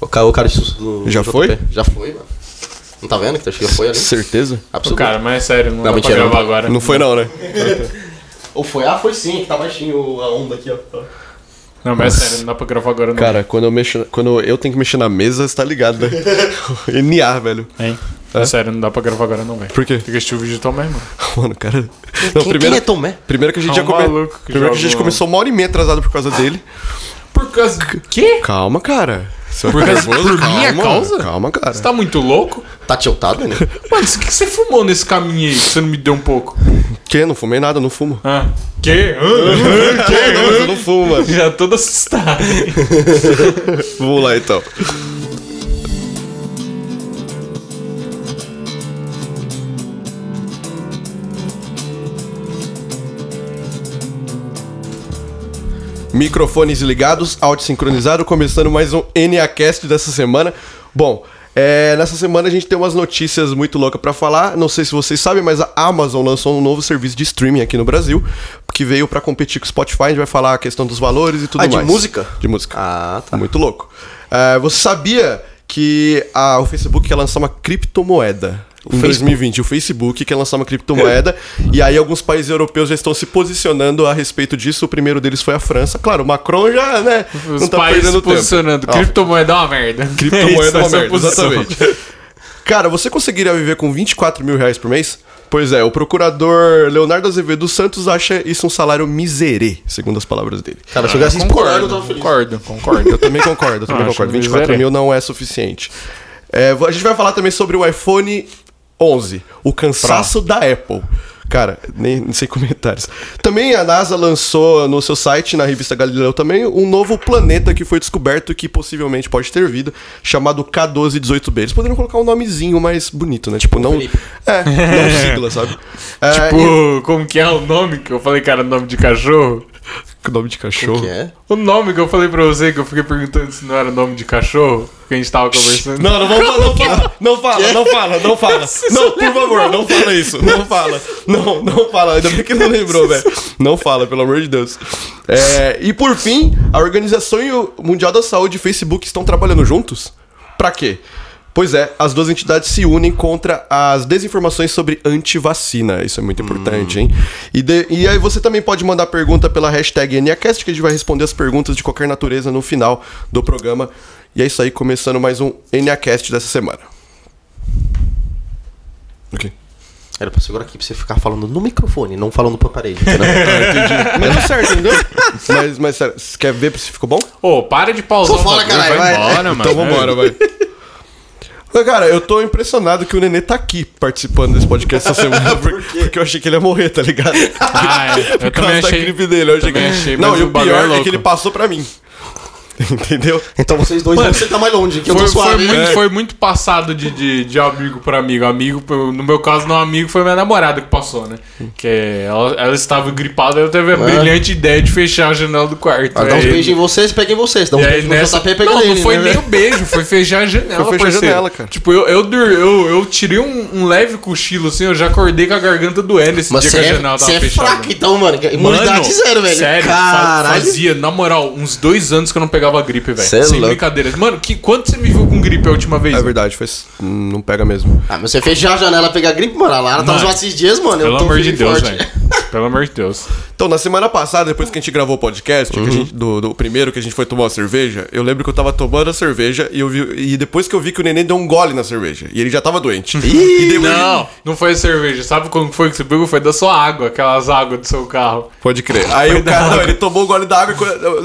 O cara do já JP. Foi? Já foi, mano. Não tá vendo que já foi ali? Certeza? Absoluto. Cara, mas é sério, não dá pra gravar não. Agora. Não foi não, né? Ou foi? Ah, foi sim, que tá baixinho a onda aqui, ó. Não, mas é sério, não dá pra gravar agora não. Cara, quando eu tenho que mexer na mesa, você tá ligado, né? NA, velho. Hein? É sério, não dá pra gravar agora não, velho. Por quê? Porque assistiu o vídeo de Tomé, mano. Mano, cara... Não, primeiro, quem é Tomé? Primeiro que a gente já começou... Primeiro que a gente começou 1h30 atrasado por causa dele. Por causa... Quê? Calma, cara. Por minha causa? Calma, cara. Você tá muito louco? Tá tiltado, né? Mano, o que você fumou nesse caminho aí que você não me deu um pouco? Que? Não fumei nada, não fumo. Ah. Que? Não, eu não fumo, mano. Já todo assustado. Vamos lá, então. Microfones ligados, áudio sincronizado, começando mais um NACast dessa semana. Bom, nessa semana a gente tem umas notícias muito loucas pra falar. Não sei se vocês sabem, mas a Amazon lançou um novo serviço de streaming aqui no Brasil, que veio pra competir com o Spotify. A gente vai falar a questão dos valores e tudo mais. Ah, de música? De música. Ah, tá. Muito louco. Você sabia que o Facebook quer lançar uma criptomoeda? Em 2020, o Facebook quer lançar uma criptomoeda e aí alguns países europeus já estão se posicionando a respeito disso. O primeiro deles foi a França. Claro, o Macron já, né, os não tá perdendo tempo. Posicionando. Criptomoeda é uma merda. Criptomoeda é uma merda, exatamente. Cara, você conseguiria viver com R$24 mil por mês? Pois é, o procurador Leonardo Azevedo Santos acha isso um salário miserê, segundo as palavras dele. Cara, chegar assim, concordo. Eu também concordo. 24 mil não é suficiente. A gente vai falar também sobre o iPhone... 11. O cansaço da Apple. Cara, nem sem comentários. Também a NASA lançou no seu site, na revista Galileu também, um novo planeta que foi descoberto que possivelmente pode ter vida, chamado K1218b. Eles poderiam colocar um nomezinho mais bonito, né? Tipo, não... Felipe. Não sigla, sabe? Como que é o nome que eu falei, cara, nome de cachorro? O nome de cachorro? O que é? O nome que eu falei pra você, que eu fiquei perguntando se não era nome de cachorro, que a gente tava conversando. Não, não vamos falar, não fala. Não, por favor, não fala isso, não fala. Não fala, ainda bem que não lembrou, velho. Não fala, pelo amor de Deus. E por fim, a Organização Mundial da Saúde e o Facebook estão trabalhando juntos? Pra quê? Pois é, as duas entidades se unem contra as desinformações sobre antivacina. Isso é muito importante, hein? E aí você também pode mandar pergunta pela hashtag EnyaCast, que a gente vai responder as perguntas de qualquer natureza no final do programa. E é isso aí, começando mais um EnyaCast dessa semana. Ok. Era pra segurar aqui, pra você ficar falando no microfone, não falando pra parede. Né? Entendi. Mas deu certo, entendeu? Mas você quer ver se ficou bom? Ô, para de pausar. Só fala, caralho. Vai embora, mano. Então vambora, vai. Cara, eu tô impressionado que o Nenê tá aqui participando desse podcast essa semana. Porque eu achei que ele ia morrer, tá ligado? Por causa da gripe dele. Eu achei. Não, e o pior é que ele passou pra mim. Entendeu? Então vocês dois vão sentar mais longe. Que eu tô suave. Foi muito passado de amigo pra amigo. No meu caso, não amigo, foi minha namorada que passou, né? Que ela estava gripada, eu teve a brilhante ideia de fechar a janela do quarto. Dá uns beijos em vocês, peguem vocês. Dá uns beijos nessa... JP, peguem ele. Não foi nem o beijo, foi fechar a janela. Foi fechar a janela, cara. Tipo, eu tirei um leve cochilo, assim, eu já acordei com a garganta doendo esse dia que a janela tava fechada. Você é fraco, então, mano. Imunidade zero, velho. Sério, fazia, na moral, uns 2 anos que eu não pegava a gripe, velho. Sem brincadeira. Mano, quando você me viu com gripe a última vez? É verdade, não pega mesmo. Ah, mas você fechar a janela pegar gripe, mano. A Lara tá uns 4 dias, mano. Pelo amor de Deus, velho. Pelo amor de Deus. Então, na semana passada, depois que a gente gravou o podcast, que a gente, do primeiro que a gente foi tomar uma cerveja, eu lembro que eu tava tomando a cerveja e depois que eu vi que o Neném deu um gole na cerveja. E ele já tava doente. Não foi a cerveja. Sabe como foi que você pegou? Foi da sua água, aquelas águas do seu carro. Pode crer. Aí o cara, ele tomou o gole da água.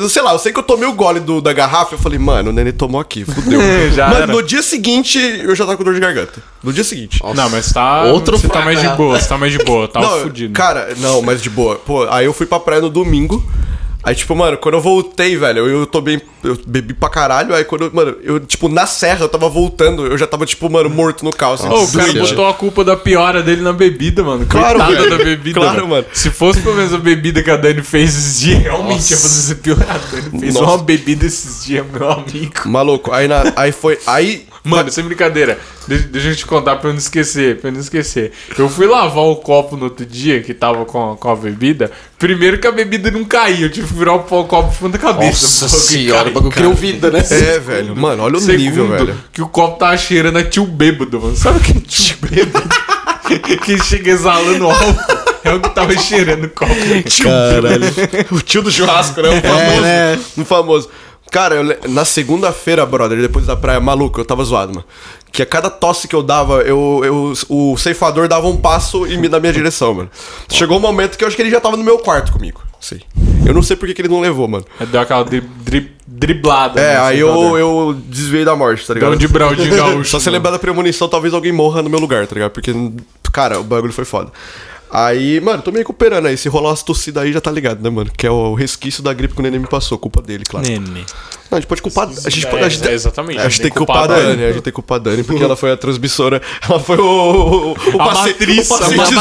Sei lá, eu sei que eu tomei o gole da garrafa, eu falei, mano, o Nenê tomou aqui, fudeu. Mano, no dia seguinte, eu já tava com dor de garganta. No dia seguinte. Nossa. Não, mas você tá mais de boa, tava fudido. Cara, não, mas de boa. Pô, aí eu fui pra praia no domingo, aí tipo, mano, quando eu voltei, velho, eu bebi pra caralho, aí quando eu na serra, eu tava voltando, eu já tava, tipo, mano, morto no calço. Ô, o cara botou a culpa da piora dele na bebida, mano. Claro, coitada da bebida. Claro, mano. Se fosse pelo menos a bebida que a Dani fez esses dias, realmente ia fazer essa piorada. A Dani fez uma bebida esses dias, meu amigo. Maluco, aí foi... Aí... Mano, sem brincadeira, deixa eu te contar pra eu não esquecer. Eu fui lavar o copo no outro dia, que tava com a bebida. Primeiro que a bebida não caiu, eu tive virar um copo de fundo da cabeça. Nossa senhora, o bagulho criou vida, né? É, velho. Mano, olha o nível, velho. Que o copo tá cheirando a tio bêbado, mano. Sabe o que é tio bêbado? Que chega exalando álcool. É o que tava cheirando o copo. Tio bêbado. O tio do churrasco, né? Um famoso. É, né? Um famoso. Cara, na segunda-feira, brother, depois da praia, maluco, eu tava zoado, mano. Que a cada tosse que eu dava, o ceifador dava um passo e me na minha direção, mano. Chegou um momento que eu acho que ele já tava no meu quarto comigo. Sei. Eu não sei por que ele não levou, mano. Deu aquela driblada. É, né, aí eu desviei da morte, tá ligado? Então de Braudinho Gaúcho. Só se lembrar da premonição, talvez alguém morra no meu lugar, tá ligado? Porque, cara, o bagulho foi foda. Aí, mano, tô me recuperando aí. Se rolar umas tossidas aí, já tá ligado, né, mano? Que é o resquício da gripe que o Nenê me passou. Culpa dele, claro. Nenê. Não, a gente pode culpar... Exatamente. A gente tem que culpar a Dani. A gente tem que culpar a Dani porque ela foi a transmissora. Ela foi o paciente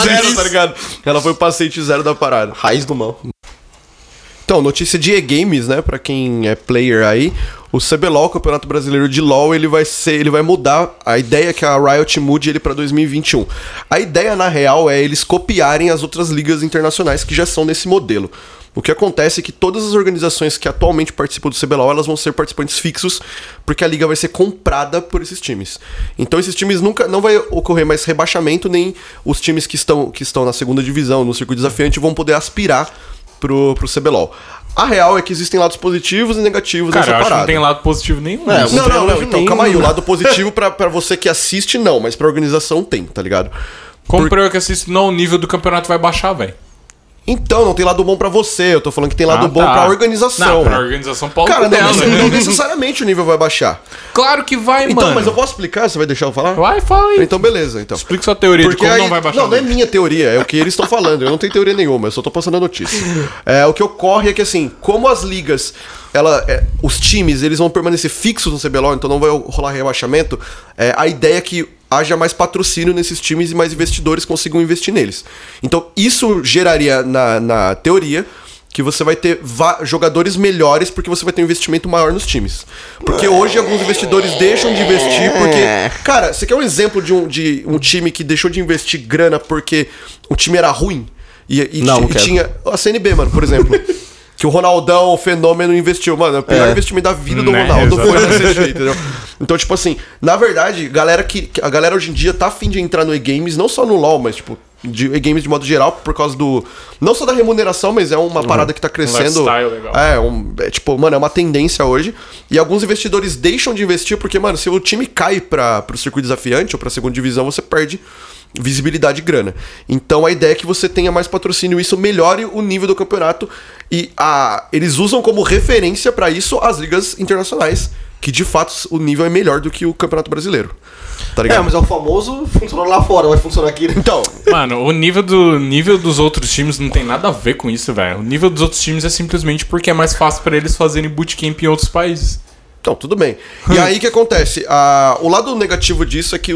zero, tá ligado? Ela foi o paciente zero da parada. Raiz do mal. Então, notícia de e-games, né? Pra quem é player aí. O CBLOL, Campeonato Brasileiro de LoL, ele vai mudar. A ideia é que a Riot mude ele pra 2021. A ideia, na real, é eles copiarem as outras ligas internacionais que já são nesse modelo. O que acontece é que todas as organizações que atualmente participam do CBLOL, elas vão ser participantes fixos, porque a liga vai ser comprada por esses times. Então esses times nunca... Não vai ocorrer mais rebaixamento, nem os times que estão na segunda divisão, no circuito desafiante, vão poder aspirar pro CBLOL. A real é que existem lados positivos e negativos nessa parada. Cara, não tem lado positivo nenhum. É, não. Então, calma aí. O lado positivo pra você que assiste, não. Mas pra organização tem, tá ligado? Como pra eu que assisto, não. O nível do campeonato vai baixar, velho. Então, não tem lado bom pra você. Eu tô falando que tem lado bom pra organização. Não, pra organização pode. Cara, não necessariamente o nível vai baixar. Claro que vai, então, mano. Então, mas eu posso explicar? Você vai deixar eu falar? Vai, fala aí. Então, beleza. Então. Explica sua teoria. Porque de como aí, não vai baixar. Não é minha teoria. É o que eles estão falando. Eu não tenho teoria nenhuma. Eu só tô passando a notícia. O que ocorre é que, assim, como as ligas... os times, eles vão permanecer fixos no CBLOL, então não vai rolar rebaixamento. A ideia é que haja mais patrocínio nesses times e mais investidores consigam investir neles. Então isso geraria, na teoria, que você vai ter jogadores melhores porque você vai ter um investimento maior nos times. Porque hoje alguns investidores deixam de investir porque... Cara, você quer um exemplo de um time que deixou de investir grana porque o time era ruim? E tinha a CNB, mano, por exemplo. Que o Ronaldão, o fenômeno, investiu. Mano, o pior investimento da vida do Ronaldo foi nesse jeito, entendeu? Então, tipo assim, na verdade, a galera hoje em dia tá afim de entrar no e-games, não só no LoL, mas tipo, de e-games de modo geral, por causa do... Não só da remuneração, mas é uma parada que tá crescendo. Um lifestyle legal. É uma tendência hoje. E alguns investidores deixam de investir porque, mano, se o time cai pro circuito desafiante ou pra segunda divisão, você perde visibilidade e grana. Então a ideia é que você tenha mais patrocínio, isso melhore o nível do campeonato e eles usam como referência pra isso as ligas internacionais, que de fato o nível é melhor do que o Campeonato Brasileiro. Tá ligado? Mas é o famoso funcionou lá fora, vai funcionar aqui, né? Então. Mano, o nível dos outros times não tem nada a ver com isso, velho. O nível dos outros times é simplesmente porque é mais fácil pra eles fazerem bootcamp em outros países. Então, tudo bem. E aí o que acontece? O lado negativo disso é que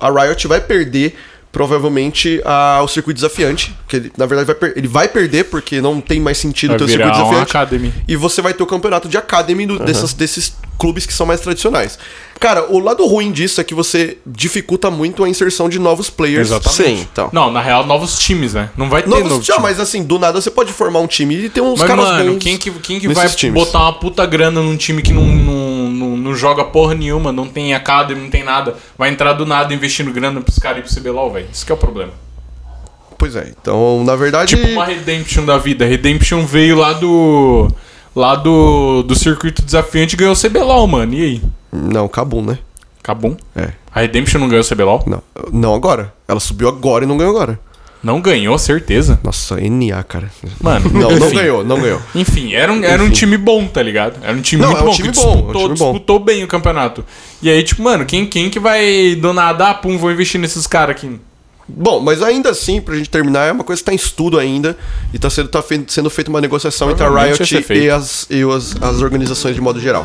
a Riot vai perder, provavelmente, o circuito desafiante. Que ele, na verdade, vai perder, porque não tem mais sentido ter o circuito desafiante. Academy. E você vai ter o campeonato de Academy desses clubes que são mais tradicionais. Cara, o lado ruim disso é que você dificulta muito a inserção de novos players. Exatamente. Sim, então. Não, na real, novos times, né? Não vai ter novos times. Mas assim, do nada você pode formar um time e ter uns caras bons. Mas, mano, quem que vai botar uma puta grana num time que não joga porra nenhuma, não tem academy, não tem nada, vai entrar do nada investindo grana pros caras ir pro CBLOL, velho? Isso que é o problema. Pois é, então, na verdade... Tipo uma Redemption da vida. Redemption veio lá do circuito desafiante e ganhou o CBLOL, mano. E aí? Não, Kabum, né? Kabum? É. A Redemption não ganhou o CBLOL? Não. Não agora. Ela subiu agora e não ganhou agora. Não ganhou, certeza. Nossa, NA, cara. Mano. Não ganhou. Enfim, era um time bom, tá ligado? Era um time muito bom. Disputou bem o campeonato. E aí, tipo, mano, quem que vai do nada, pum, vou investir nesses caras aqui? Bom, mas ainda assim, pra gente terminar, é uma coisa que tá em estudo ainda e tá sendo feita uma negociação entre a Riot e as organizações de modo geral.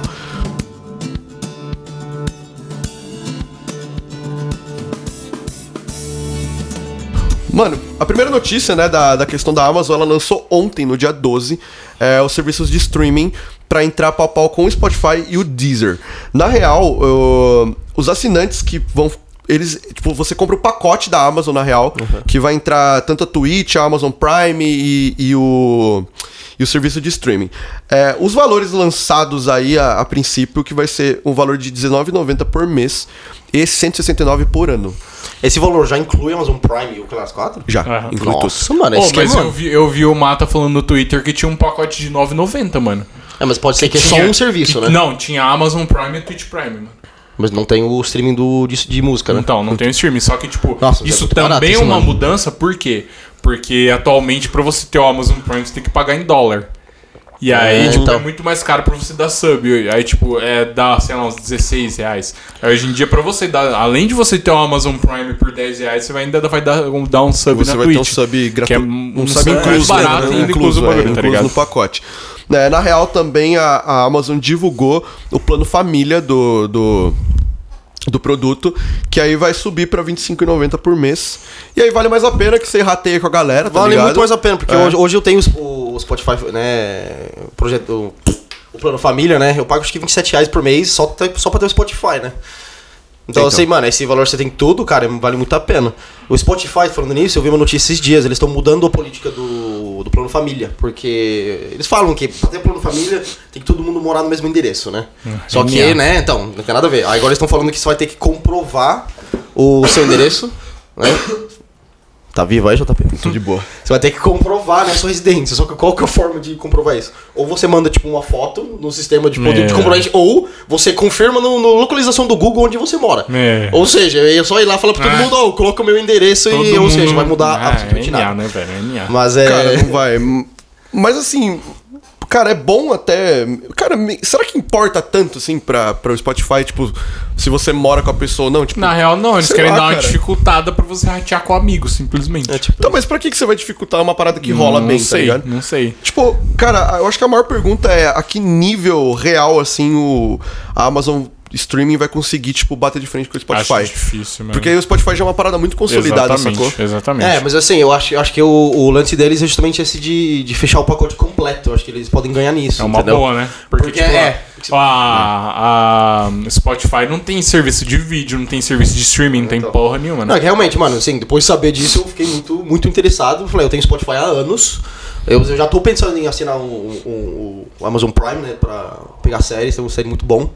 Mano, a primeira notícia, né, da questão da Amazon, ela lançou ontem, no dia 12, os serviços de streaming pra entrar pau a pau com o Spotify e o Deezer. Na real, os assinantes que vão eles, tipo, você compra o pacote da Amazon, na real, que vai entrar tanto a Twitch, a Amazon Prime e o serviço de streaming. É, os valores lançados aí, a princípio, que vai ser um valor de R$19,90 por mês e R$169 por ano. Esse valor já inclui Amazon Prime e o Class 4? Já, inclui tudo. Nossa, mano, esse mas mano. Eu vi o Mata falando no Twitter que tinha um pacote de R$9,90, mano. É, mas pode ser que é só um serviço, né? Não, tinha Amazon Prime e Twitch Prime, mano. Mas não tem o streaming de música, né? Então, não tem o streaming. Só que, tipo, nossa, isso também é uma mudança. Por quê? Porque atualmente, pra você ter o Amazon Prime, você tem que pagar em dólar. E aí, tipo, então é muito mais caro pra você dar sub. Aí, tipo, dá, sei lá, uns R$16. Aí, hoje em dia, pra você dar, além de você ter o Amazon Prime por R$10, você vai dar um sub você na Twitch. Você vai ter um sub gratuito. Um sub incluso, barato, né? Incluso no pacote. Na real, também a Amazon divulgou o plano família do produto, que aí vai subir pra R$25,90 por mês. E aí vale mais a pena que você rateia com a galera, tá ligado? Vale muito mais a pena, porque hoje eu tenho o Spotify, né, o plano família, né? Eu pago acho que R$27 por mês só pra ter o Spotify, né? Então, assim, mano, esse valor você tem tudo, cara, vale muito a pena. O Spotify, falando nisso, eu vi uma notícia esses dias, eles estão mudando a política do plano família, porque eles falam que pra ter plano família tem que todo mundo morar no mesmo endereço, né? Só que, né, então, não tem nada a ver. Aí agora eles estão falando que você vai ter que comprovar o seu endereço, né? Tá vivo aí, JP? Tudo de boa. Você vai ter que comprovar, né, sua residência. Só que qual que é a forma de comprovar isso? Ou você manda, tipo, uma foto no sistema de comprovante, ou você confirma na localização do Google onde você mora. É. Ou seja, eu ia só ir lá e falar pra todo mundo, coloca o meu endereço todo mundo... ou seja, vai mudar absolutamente nada. Né, velho? Mas cara, não vai... Mas assim... Cara, é bom até... Cara, será que importa tanto, assim, pra o Spotify, tipo, se você mora com a pessoa ou não? Tipo, na real, não. Eles querem dar uma dificultada pra você ratear com o amigo, simplesmente. Tipo... Então, mas pra que você vai dificultar uma parada que rola bem, tá ligado? Não sei. Tipo, cara, eu acho que a maior pergunta é a que nível real, assim, a Amazon Streaming vai conseguir, tipo, bater de frente com o Spotify. Acho difícil, mano. Porque aí o Spotify já é uma parada muito consolidada, exatamente. É, mas assim, eu acho que o lance deles é justamente esse de fechar o pacote completo. Eu acho que eles podem ganhar nisso, é uma boa, né? Porque tipo, a Spotify não tem serviço de vídeo, não tem serviço de streaming, não tem porra nenhuma, né? Não, realmente, mano, assim, depois de saber disso, eu fiquei muito, muito interessado. Eu falei, eu tenho Spotify há anos. Eu já tô pensando em assinar o Amazon Prime, né? Pra pegar séries, tem uma série muito bom.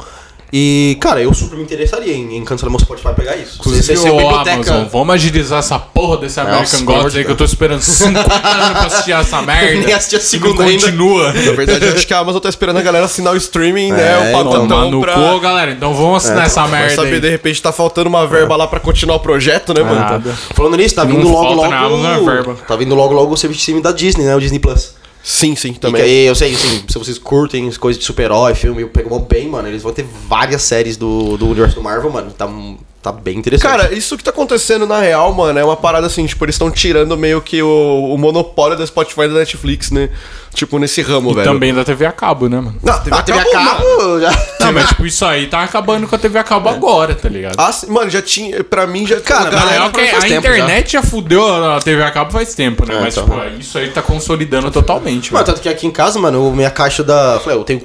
E, cara, eu super me interessaria em cancelar meu Spotify e pegar isso. Inclusive, ô biblioteca... Amazon, vamos agilizar essa porra desse American God aí, que eu tô esperando 50 anos pra assistir essa merda. Nem assistir a segunda ainda. Continua. Na verdade, eu acho que a Amazon tá esperando a galera assinar o streaming, né? O patotão pra... Pô, galera, então vamos assinar essa merda saber, aí. De repente, tá faltando uma verba lá pra continuar o projeto, né, mano? Falando nisso, tá vindo logo... Tá vindo logo o serviço de streaming da Disney, né? O Disney Plus. Sim, também. E que, eu sei, assim, se vocês curtem as coisas de super-herói, filme, pegou bem, mano. Eles vão ter várias séries do universo do Marvel, mano. Tá bem interessante. Cara, isso que tá acontecendo na real, mano, é uma parada assim, tipo, eles estão tirando meio que o monopólio da Spotify e da Netflix, né? Tipo, nesse ramo, velho. E também da TV a cabo, né, mano? Não, a TV a cabo já... Não, mas tipo, isso aí tá acabando com a TV a cabo agora, tá ligado? Ah, mano, já tinha... Pra mim já... Cara, a internet já fudeu a TV a cabo faz tempo, né? Mas tipo, isso aí tá consolidando totalmente, mano. Tanto que aqui em casa, mano, minha caixa da... Falei, eu tenho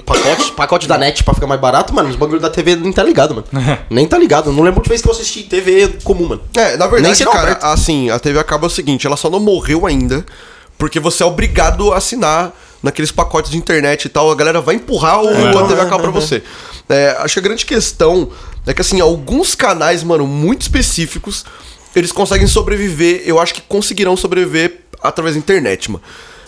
pacote da net pra ficar mais barato, mano, mas o bagulho da TV nem tá ligado, mano. Nem tá ligado, não lembro de vez que eu assisti TV comum, mano. Na verdade, cara, aberto. Assim, a TV acaba é o seguinte, ela só não morreu ainda porque você é obrigado a assinar naqueles pacotes de internet e tal, a galera vai empurrar a TV acaba pra você. Acho que a grande questão é que, assim, alguns canais, mano, muito específicos, eles conseguem sobreviver, eu acho que conseguirão sobreviver através da internet, mano.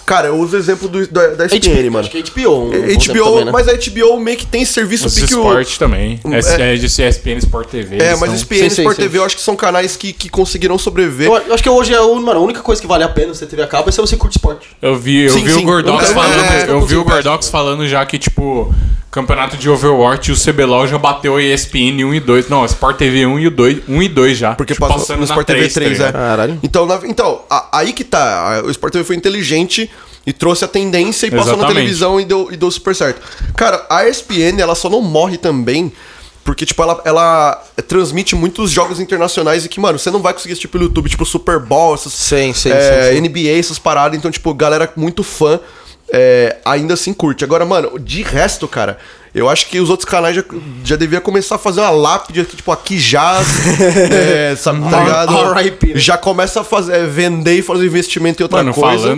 Cara, eu uso o exemplo da ESPN, mano. Acho que é HBO. HBO também, né? Mas a HBO meio que tem serviço... Os Sport também. ESPN, Sport TV. Mas ESPN e Sport TV eu acho que são canais que conseguiram sobreviver. Eu acho que hoje a única coisa que vale a pena você TV a cabo é se você curte esporte. Eu vi o Gordox falando... Eu vi o Gordox falando já que, tipo... Campeonato de Overwatch e o CBLOL já bateu a ESPN 1 e 2. Não, Sport TV 1 e 2 já. Porque tipo, passou no Sport TV 3, é. Caralho. Então aí que tá. O Sport TV foi inteligente e trouxe a tendência e passou na televisão e deu super certo. Cara, a ESPN, ela só não morre também... Porque, tipo, ela transmite muitos jogos internacionais e que, mano, você não vai conseguir esse tipo no YouTube. Tipo, Super Bowl, essas, NBA, essas paradas. Então, tipo, galera muito fã... ainda assim curte. Agora, mano, de resto, cara, eu acho que os outros canais já deviam começar a fazer uma lápide, tipo, aqui já, sabe, tá ligado? Já começa a fazer, vender e fazer investimento em outra coisa.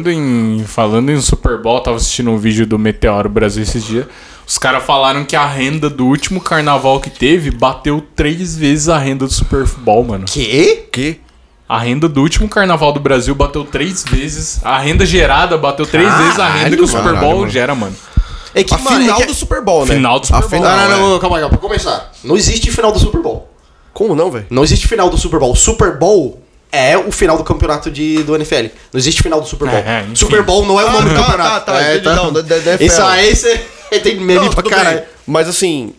Falando em Super Bowl, tava assistindo um vídeo do Meteoro Brasil esses dias. Os caras falaram que a renda do último carnaval que teve bateu 3 vezes a renda do Super Bowl, mano. Que? A renda do último carnaval do Brasil bateu 3 vezes. A renda gerada bateu 3 vezes a renda que o Super Bowl gera, mano. É que, final do Super Bowl, né? Final do Super Bowl. Não, calma aí, pra começar. Não existe final do Super Bowl. Como não, velho? Não existe final do Super Bowl. Super Bowl é o final do campeonato do NFL. Não existe final do Super Bowl. Super Bowl não é o nome do campeonato. Isso aí você tem meme pra caralho. Mas assim,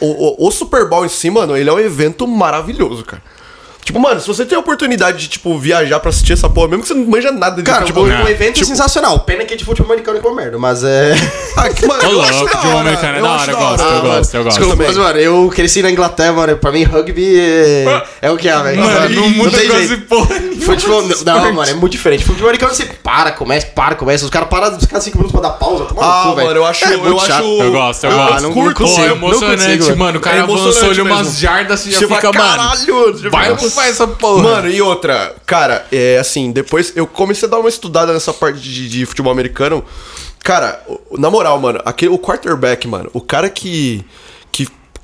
o Super Bowl em si, mano, ele é um evento maravilhoso, cara. Tipo, mano, se você tem a oportunidade de, tipo, viajar pra assistir essa porra, mesmo que você não manja nada de cara, futebol... Cara, um evento sensacional. Pena que é de futebol americano é uma merda, mas é... mano, eu acho da hora. Eu gosto. Mas, mano, eu cresci na Inglaterra, mano. Pra mim, rugby é o que é, velho. Mano, não muda quase porra. Futebol... Não, mano, é muito diferente. Futebol americano, você começa. Os caras param de ficar 5 minutos pra dar pausa. Mano, velho. Eu acho... Eu gosto. Não consigo. É emocionante, mano. O cara avançou ali umas jardas e já fica, mano... Essa porra. Mano, e outra, cara, assim, depois eu comecei a dar uma estudada nessa parte de futebol americano. Cara, na moral, mano, o quarterback, mano, o cara que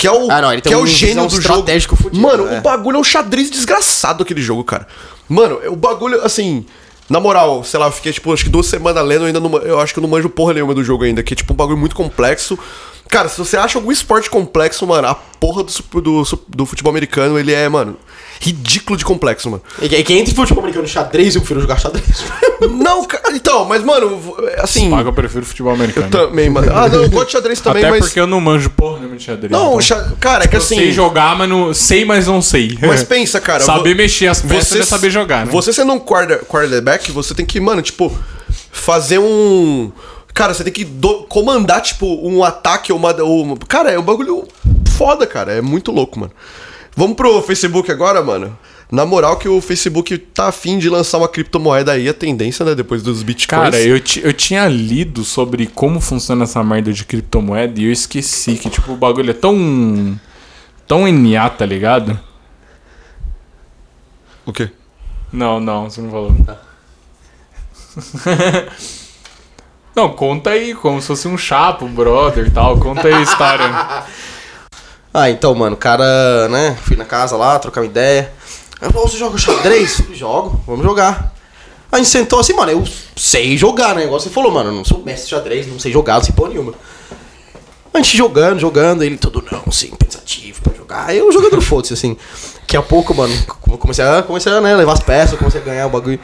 é o, que é o gênio do jogo. Fudido, mano, o bagulho é um xadrez desgraçado aquele jogo, cara. Mano, o bagulho, assim, na moral, sei lá, eu fiquei, tipo, acho que 2 semanas lendo, eu acho que eu não manjo porra nenhuma do jogo ainda, que é, tipo, um bagulho muito complexo. Cara, se você acha algum esporte complexo, mano, a porra do futebol americano, ele é, mano, ridículo de complexo, mano. É que entre futebol americano e xadrez, eu prefiro jogar xadrez. Não, cara, então, mas, mano, assim... Paga, eu prefiro futebol americano. Eu também, mano. Eu gosto de xadrez também, até mas... Até porque eu não manjo porra nenhuma de xadrez. Não, então... cara, é que assim... Eu sei jogar, mas não... Sei, mas não sei. Mas pensa, cara... Saber mexer as peças é saber jogar, né? Você sendo um quarterback, você tem que, mano, tipo, fazer um... Cara, você tem que comandar, tipo, um ataque ou uma... Cara, é um bagulho foda, cara. É muito louco, mano. Vamos pro Facebook agora, mano? Na moral que o Facebook tá afim de lançar uma criptomoeda aí, a tendência, né? Depois dos bitcoins. Cara, eu tinha lido sobre como funciona essa merda de criptomoeda e eu esqueci que, tipo, o bagulho é tão... Tão NA, tá ligado? O quê? Não, você não falou. Tá. Não, conta aí, como se fosse um chapa, um brother e tal. Conta aí a história. Então, mano, o cara, né? Fui na casa lá, trocar uma ideia. Aí falou, você joga xadrez? Jogo, vamos jogar. Aí a gente sentou assim, mano, eu sei jogar, né? Igual você falou, mano, eu não sou mestre de xadrez, não sei jogar, não sei porra nenhuma. A gente jogando, ele todo pensativo pra jogar. Aí eu jogando no foda-se, assim. Daqui a pouco, mano, comecei a né, levar as peças, comecei a ganhar o bagulho.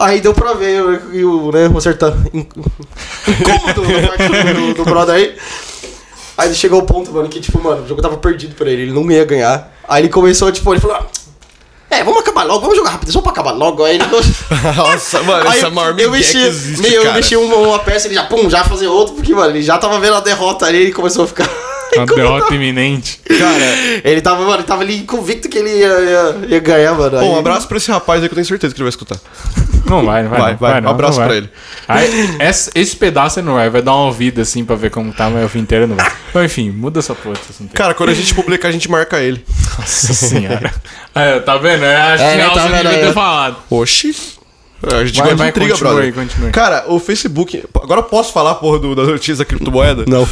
Aí deu pra ver, né, uma certa incômodo na parte do brother aí. Aí chegou o ponto, mano, que tipo, mano, o jogo tava perdido pra ele não ia ganhar. Aí ele começou, tipo, ele falou, vamos acabar logo, vamos jogar rápido, só pra acabar logo. Aí ele... Nossa, mano, aí essa maior migué que existe, cara. Eu mexi uma peça, ele já fazia outra, porque, mano, ele já tava vendo a derrota ali, ele começou a ficar... Uma derrota iminente. Cara, ele tava ali convicto que ele ia ganhar, mano. Bom, um abraço pra esse rapaz aí que eu tenho certeza que ele vai escutar. Não vai. Um abraço pra ele. Aí, esse pedaço não vai dar uma ouvida assim pra ver como tá, mas o fim inteiro não vai. Então, enfim, muda essa porra. Cara, quando a gente publicar, a gente marca ele. Nossa senhora. Tá vendo? Acho que não, você devia ter falado. Oxi. A gente gosta de intriga, brother. Continue. Cara, o Facebook... Agora eu posso falar, porra, das notícias da criptomoeda? Não. O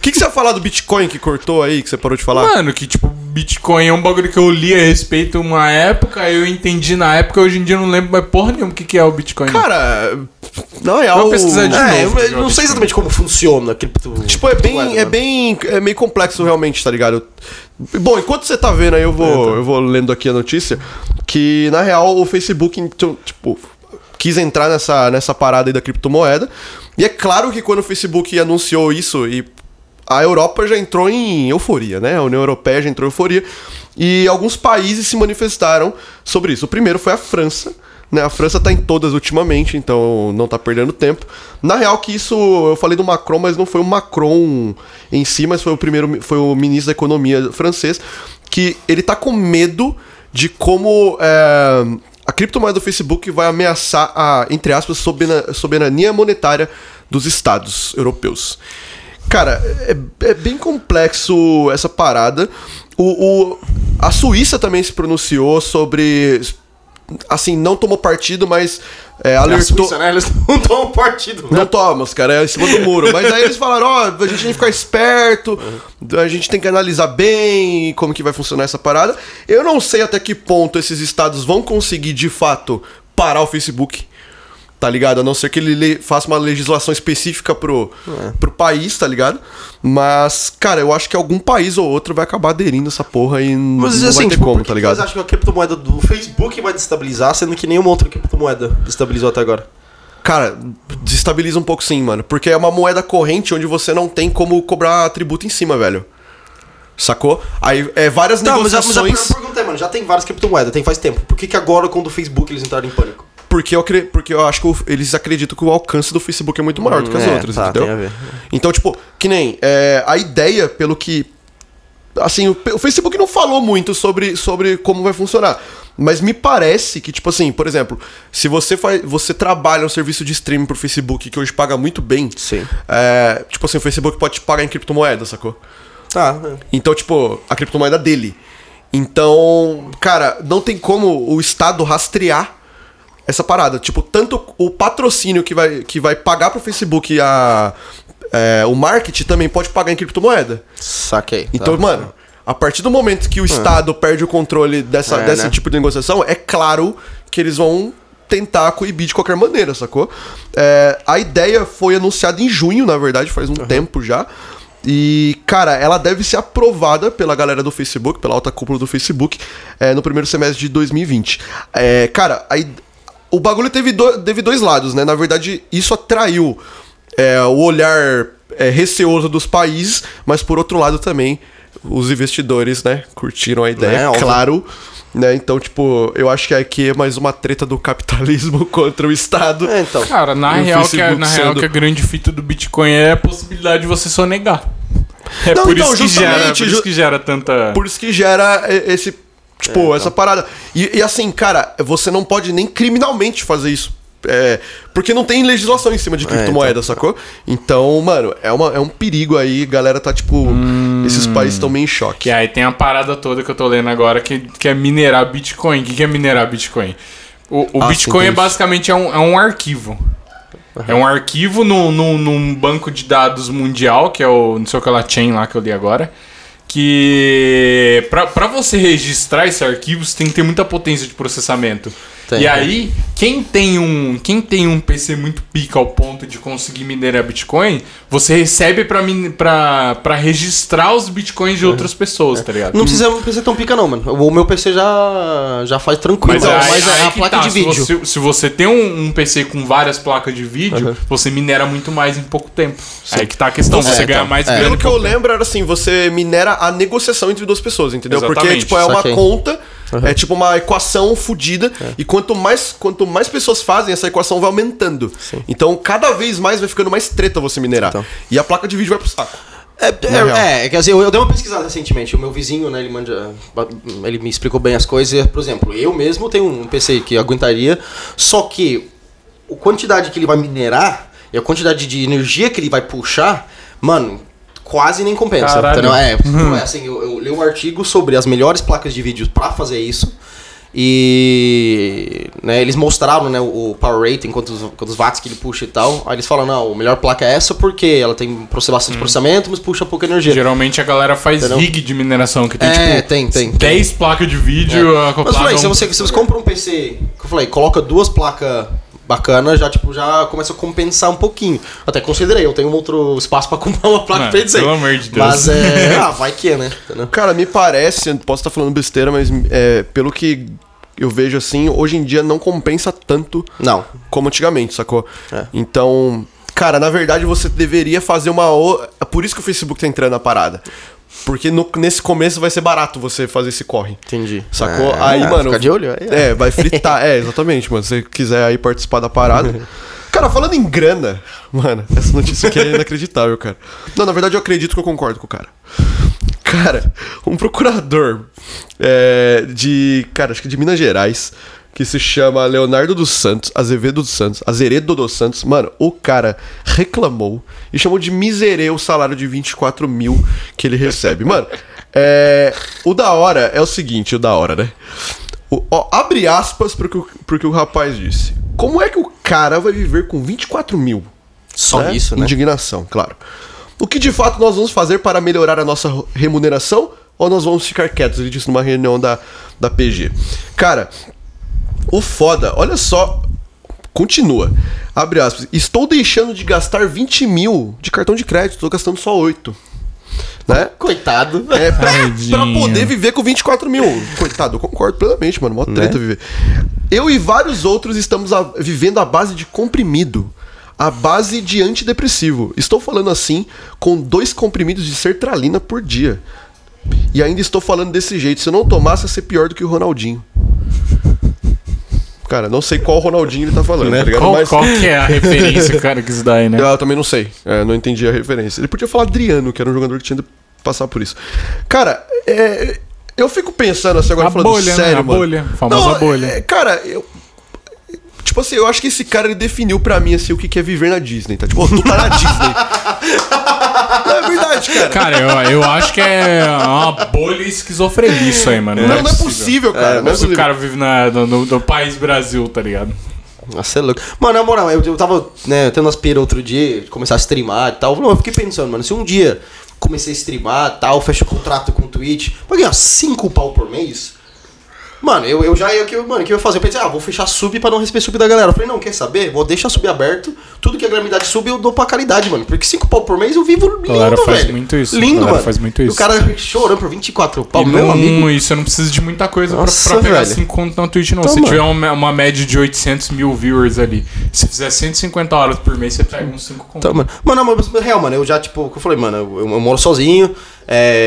que você ia falar do Bitcoin que cortou aí, que você parou de falar? Mano, que tipo, Bitcoin é um bagulho que eu li a respeito uma época, eu entendi na época, hoje em dia eu não lembro mais porra nenhuma o que é o Bitcoin. Cara, não é algo... Vou pesquisar de novo. Eu não sei exatamente como funciona a criptomoeda. Tipo, é meio complexo realmente, tá ligado? Bom, enquanto você tá vendo aí, eu vou lendo aqui a notícia, que na real o Facebook, tipo... quis entrar nessa parada aí da criptomoeda. E é claro que quando o Facebook anunciou isso, e a Europa já entrou em euforia, né? A União Europeia já entrou em euforia. E alguns países se manifestaram sobre isso. O primeiro foi a França, né? A França tá em todas ultimamente, então não tá perdendo tempo. Na real que isso, eu falei do Macron, mas não foi o Macron em si, mas foi o ministro da Economia francês, que ele tá com medo de como... a criptomoeda do Facebook vai ameaçar a, entre aspas, soberania monetária dos estados europeus. Cara, é bem complexo essa parada. A Suíça também se pronunciou sobre... Assim, não tomou partido, mas... alertou... Suíça, né? Eles não tomam partido, né? Não tomam, os caras, é em cima do muro. Mas aí eles falaram, a gente tem que ficar esperto, a gente tem que analisar bem como que vai funcionar essa parada. Eu não sei até que ponto esses estados vão conseguir, de fato, parar o Facebook, tá ligado? A não ser que ele faça uma legislação específica pro país, tá ligado? Mas, cara, eu acho que algum país ou outro vai acabar aderindo essa porra e não assim, vai ter como, tá ligado? Mas acho que a criptomoeda do Facebook vai destabilizar, sendo que nenhuma outra criptomoeda destabilizou até agora. Cara, destabiliza um pouco sim, mano. Porque é uma moeda corrente onde você não tem como cobrar tributo em cima, velho. Sacou? Aí várias negociações... Mas eu perguntei, mano, já tem várias criptomoedas, faz tempo. Por que agora, quando o Facebook, eles entraram em pânico? Porque eu acho que eles acreditam que o alcance do Facebook é muito maior do que as outras, tá, entendeu? Tem a ver. Então, tipo, que nem a ideia, pelo que... Assim, o Facebook não falou muito sobre como vai funcionar. Mas me parece que, tipo assim, por exemplo, se você trabalha um serviço de streaming pro Facebook que hoje paga muito bem... Sim. Tipo assim, o Facebook pode te pagar em criptomoeda, sacou? Tá. Então, tipo, a criptomoeda dele. Então, cara, não tem como o Estado rastrear essa parada, tipo, tanto o patrocínio que vai pagar pro Facebook o marketing também pode pagar em criptomoeda. Saquei. Então, tá, mano, a partir do momento que o Estado perde o controle desse tipo de negociação, é claro que eles vão tentar coibir de qualquer maneira, sacou? A ideia foi anunciada em junho, na verdade, faz um tempo já. E, cara, ela deve ser aprovada pela galera do Facebook, pela alta cúpula do Facebook, no primeiro semestre de 2020. Cara, aí... O bagulho teve dois lados, né? Na verdade, isso atraiu o olhar receoso dos países, mas por outro lado também os investidores, né? Curtiram a ideia, claro. Né? Então, tipo, eu acho que aqui é mais uma treta do capitalismo contra o Estado. Então. Cara, na real, a grande fita do Bitcoin é a possibilidade de você só negar. Por isso que gera esse... Tipo, então, essa parada. E assim, cara, você não pode nem criminalmente fazer isso. Porque não tem legislação em cima de criptomoeda, então, sacou? Então, mano, é um perigo aí. Galera tá, tipo... Esses países estão meio em choque. E aí tem a parada toda que eu tô lendo agora que é minerar Bitcoin. O que é minerar Bitcoin? O Bitcoin basicamente é um arquivo. Uhum. É um arquivo num banco de dados mundial, que é o... Não sei o que lá, chain lá que eu li agora. Que pra você registrar esse arquivo, você tem que ter muita potência de processamento. E aí, quem tem um PC muito pica ao ponto de conseguir minerar Bitcoin, você recebe pra registrar os Bitcoins de outras pessoas, tá ligado? Não precisa de um PC tão pica não, mano. O meu PC já faz tranquilo. Mas é a placa de vídeo. Se você tem um PC com várias placas de vídeo, você minera muito mais em pouco tempo. Sim. Aí que tá a questão, você ganha mais grana. Pelo que eu lembro, era assim, você minera a negociação entre duas pessoas, entendeu? Exatamente. Porque tipo, é uma conta... É tipo uma equação fodida. E quanto mais pessoas fazem, essa equação vai aumentando. Sim. Então, cada vez mais vai ficando mais treta você minerar. Então. E a placa de vídeo vai pro saco. Quer dizer, eu dei uma pesquisada recentemente. O meu vizinho, né, ele me explicou bem as coisas. Por exemplo, eu mesmo tenho um PC que aguentaria. Só que a quantidade que ele vai minerar e a quantidade de energia que ele vai puxar, mano... Quase nem compensa. Então, assim, eu li um artigo sobre as melhores placas de vídeo pra fazer isso. E né, eles mostraram, né, o power rating, quantos watts que ele puxa e tal. Aí eles falam, não, a melhor placa é essa porque ela tem bastante processamento, mas puxa pouca energia. Geralmente a galera faz rig de mineração, que tem tipo tem 10 placas de vídeo acopladas. Mas falei, se você compra um PC, que eu falei, coloca duas placas... Bacana, já começa a compensar um pouquinho. Até considerei, eu tenho um outro espaço pra comprar uma placa pra dizer. Pelo amor de Deus. Mas vai que, né? Cara, me parece, posso estar falando besteira, mas pelo que eu vejo assim, hoje em dia não compensa tanto como antigamente, sacou? Então, cara, na verdade você deveria fazer uma... Por isso que o Facebook tá entrando na parada. Porque nesse começo vai ser barato você fazer esse corre. Entendi. Sacou? Aí, mano... Fica de olho. Aí, vai fritar. Exatamente, mano. Se você quiser aí participar da parada... Cara, falando em grana... Mano, essa notícia aqui é inacreditável, cara. Não, na verdade eu acredito que eu concordo com o cara. Cara, um procurador de... Cara, acho que de Minas Gerais... que se chama Leonardo dos Santos, Azevedo dos Santos, Azeredo dos Santos. Mano, o cara reclamou e chamou de miserável o salário de 24 mil que ele recebe. Mano, o da hora é o seguinte, o da hora, né? Abre aspas pro que o rapaz disse. Como é que o cara vai viver com 24 mil? Só né? Isso, né? Indignação, claro. O que de fato nós vamos fazer para melhorar a nossa remuneração ou nós vamos ficar quietos? Ele disse numa reunião da PG. Cara, o foda, olha só, continua, abre aspas, estou deixando de gastar 20 mil de cartão de crédito, estou gastando só 8, né? Coitado. Pra poder viver com 24 mil. Coitado, eu concordo plenamente, mano, mó treta, né? Viver. Eu e vários outros estamos vivendo à base de comprimido, à base de antidepressivo. Estou falando assim com 2 comprimidos de sertralina por dia. E ainda estou falando desse jeito. Se eu não tomasse, ia ser pior do que o Ronaldinho. Cara, não sei qual Ronaldinho ele tá falando, né? Tá ligado? Qual que é a referência, cara, que isso daí, né? Eu também não sei. Não entendi a referência. Ele podia falar Adriano, que era um jogador que tinha de passar por isso. Cara, eu fico pensando assim agora, a falando bolha, sério, né? A mano. Bolha, a famosa não, bolha. Cara, eu... Tipo assim, eu acho que esse cara, ele definiu pra mim, assim, o que é viver na Disney, tá? Tipo, tu tá na Disney. Não é verdade, cara. Cara, eu acho que é uma bolha esquizofrenia isso aí, mano. Não é possível, cara. Não é possível. O cara vive no país Brasil, tá ligado? Nossa, é louco. Mano, na moral, eu tava, né, tendo umas pira outro dia, começar a streamar e tal. Não, eu fiquei pensando, mano, se um dia comecei a streamar e tal, fecho o contrato com o Twitch, vou ganhar 5 pau por mês... Mano, eu já ia... Mano, o que eu ia fazer? Eu pensei, vou fechar sub pra não receber sub da galera. Eu falei, não, quer saber? Vou deixar sub aberto. Tudo que a gravidade sub, eu dou pra caridade, mano. Porque 5 pau por mês eu vivo lindo, velho. A galera faz muito isso. Lindo, mano. Faz muito isso. O cara chorando por 24 pau, meu amigo. Isso, eu não preciso de muita coisa. Nossa, pra pegar 5 conto na Twitch, não. Então, se tiver uma média de 800 mil viewers ali, se fizer 150 horas por mês, você pega uns 5 conto. Então, mano, na real, mano, eu já, tipo... Eu falei, mano, eu moro sozinho,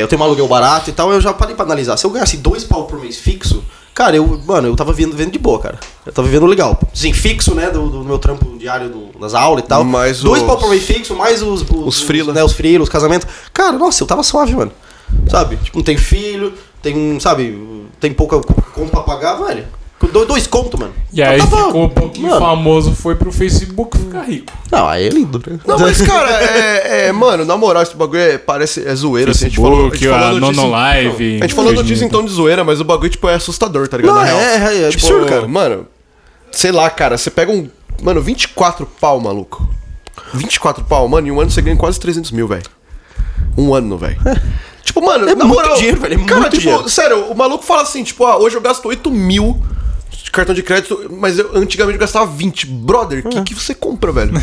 eu tenho um aluguel barato e tal, eu já parei pra analisar. Se eu ganhasse 2 pau por mês fixo... Cara, eu tava vivendo de boa, cara. Eu tava vivendo legal. Sim, fixo, né? Do meu trampo diário das aulas e tal. Mais 2 pau por mês fixo, mais os frila. Né, os frila, os casamentos. Cara, nossa, eu tava suave, mano. Sabe? Tipo, não tem filho, tem, sabe? Tem pouca conta pra pagar, velho. 2 contos, mano. E aí ficou um pouquinho famoso, foi pro Facebook ficar rico. Não, aí é lindo, né? Não, mas, cara, mano, na moral, esse bagulho parece zoeira, Facebook, assim. A gente falou notícia, Live. Não, a gente falou notícia em tom de zoeira, mas o bagulho, tipo, é assustador, tá ligado? Não, na real. É tipo, absurdo, cara. Mano, sei lá, cara, você pega um... Mano, 24 pau, maluco. 24 pau, mano, em um ano você ganha quase 300 mil, velho. Um ano, velho. Tipo, mano, na moral... É muito dinheiro, velho, é muito dinheiro. Cara, tipo, sério, o maluco fala assim, tipo, hoje eu gasto 8 mil... de cartão de crédito, mas eu antigamente gastava 20. Brother, o que você compra, velho?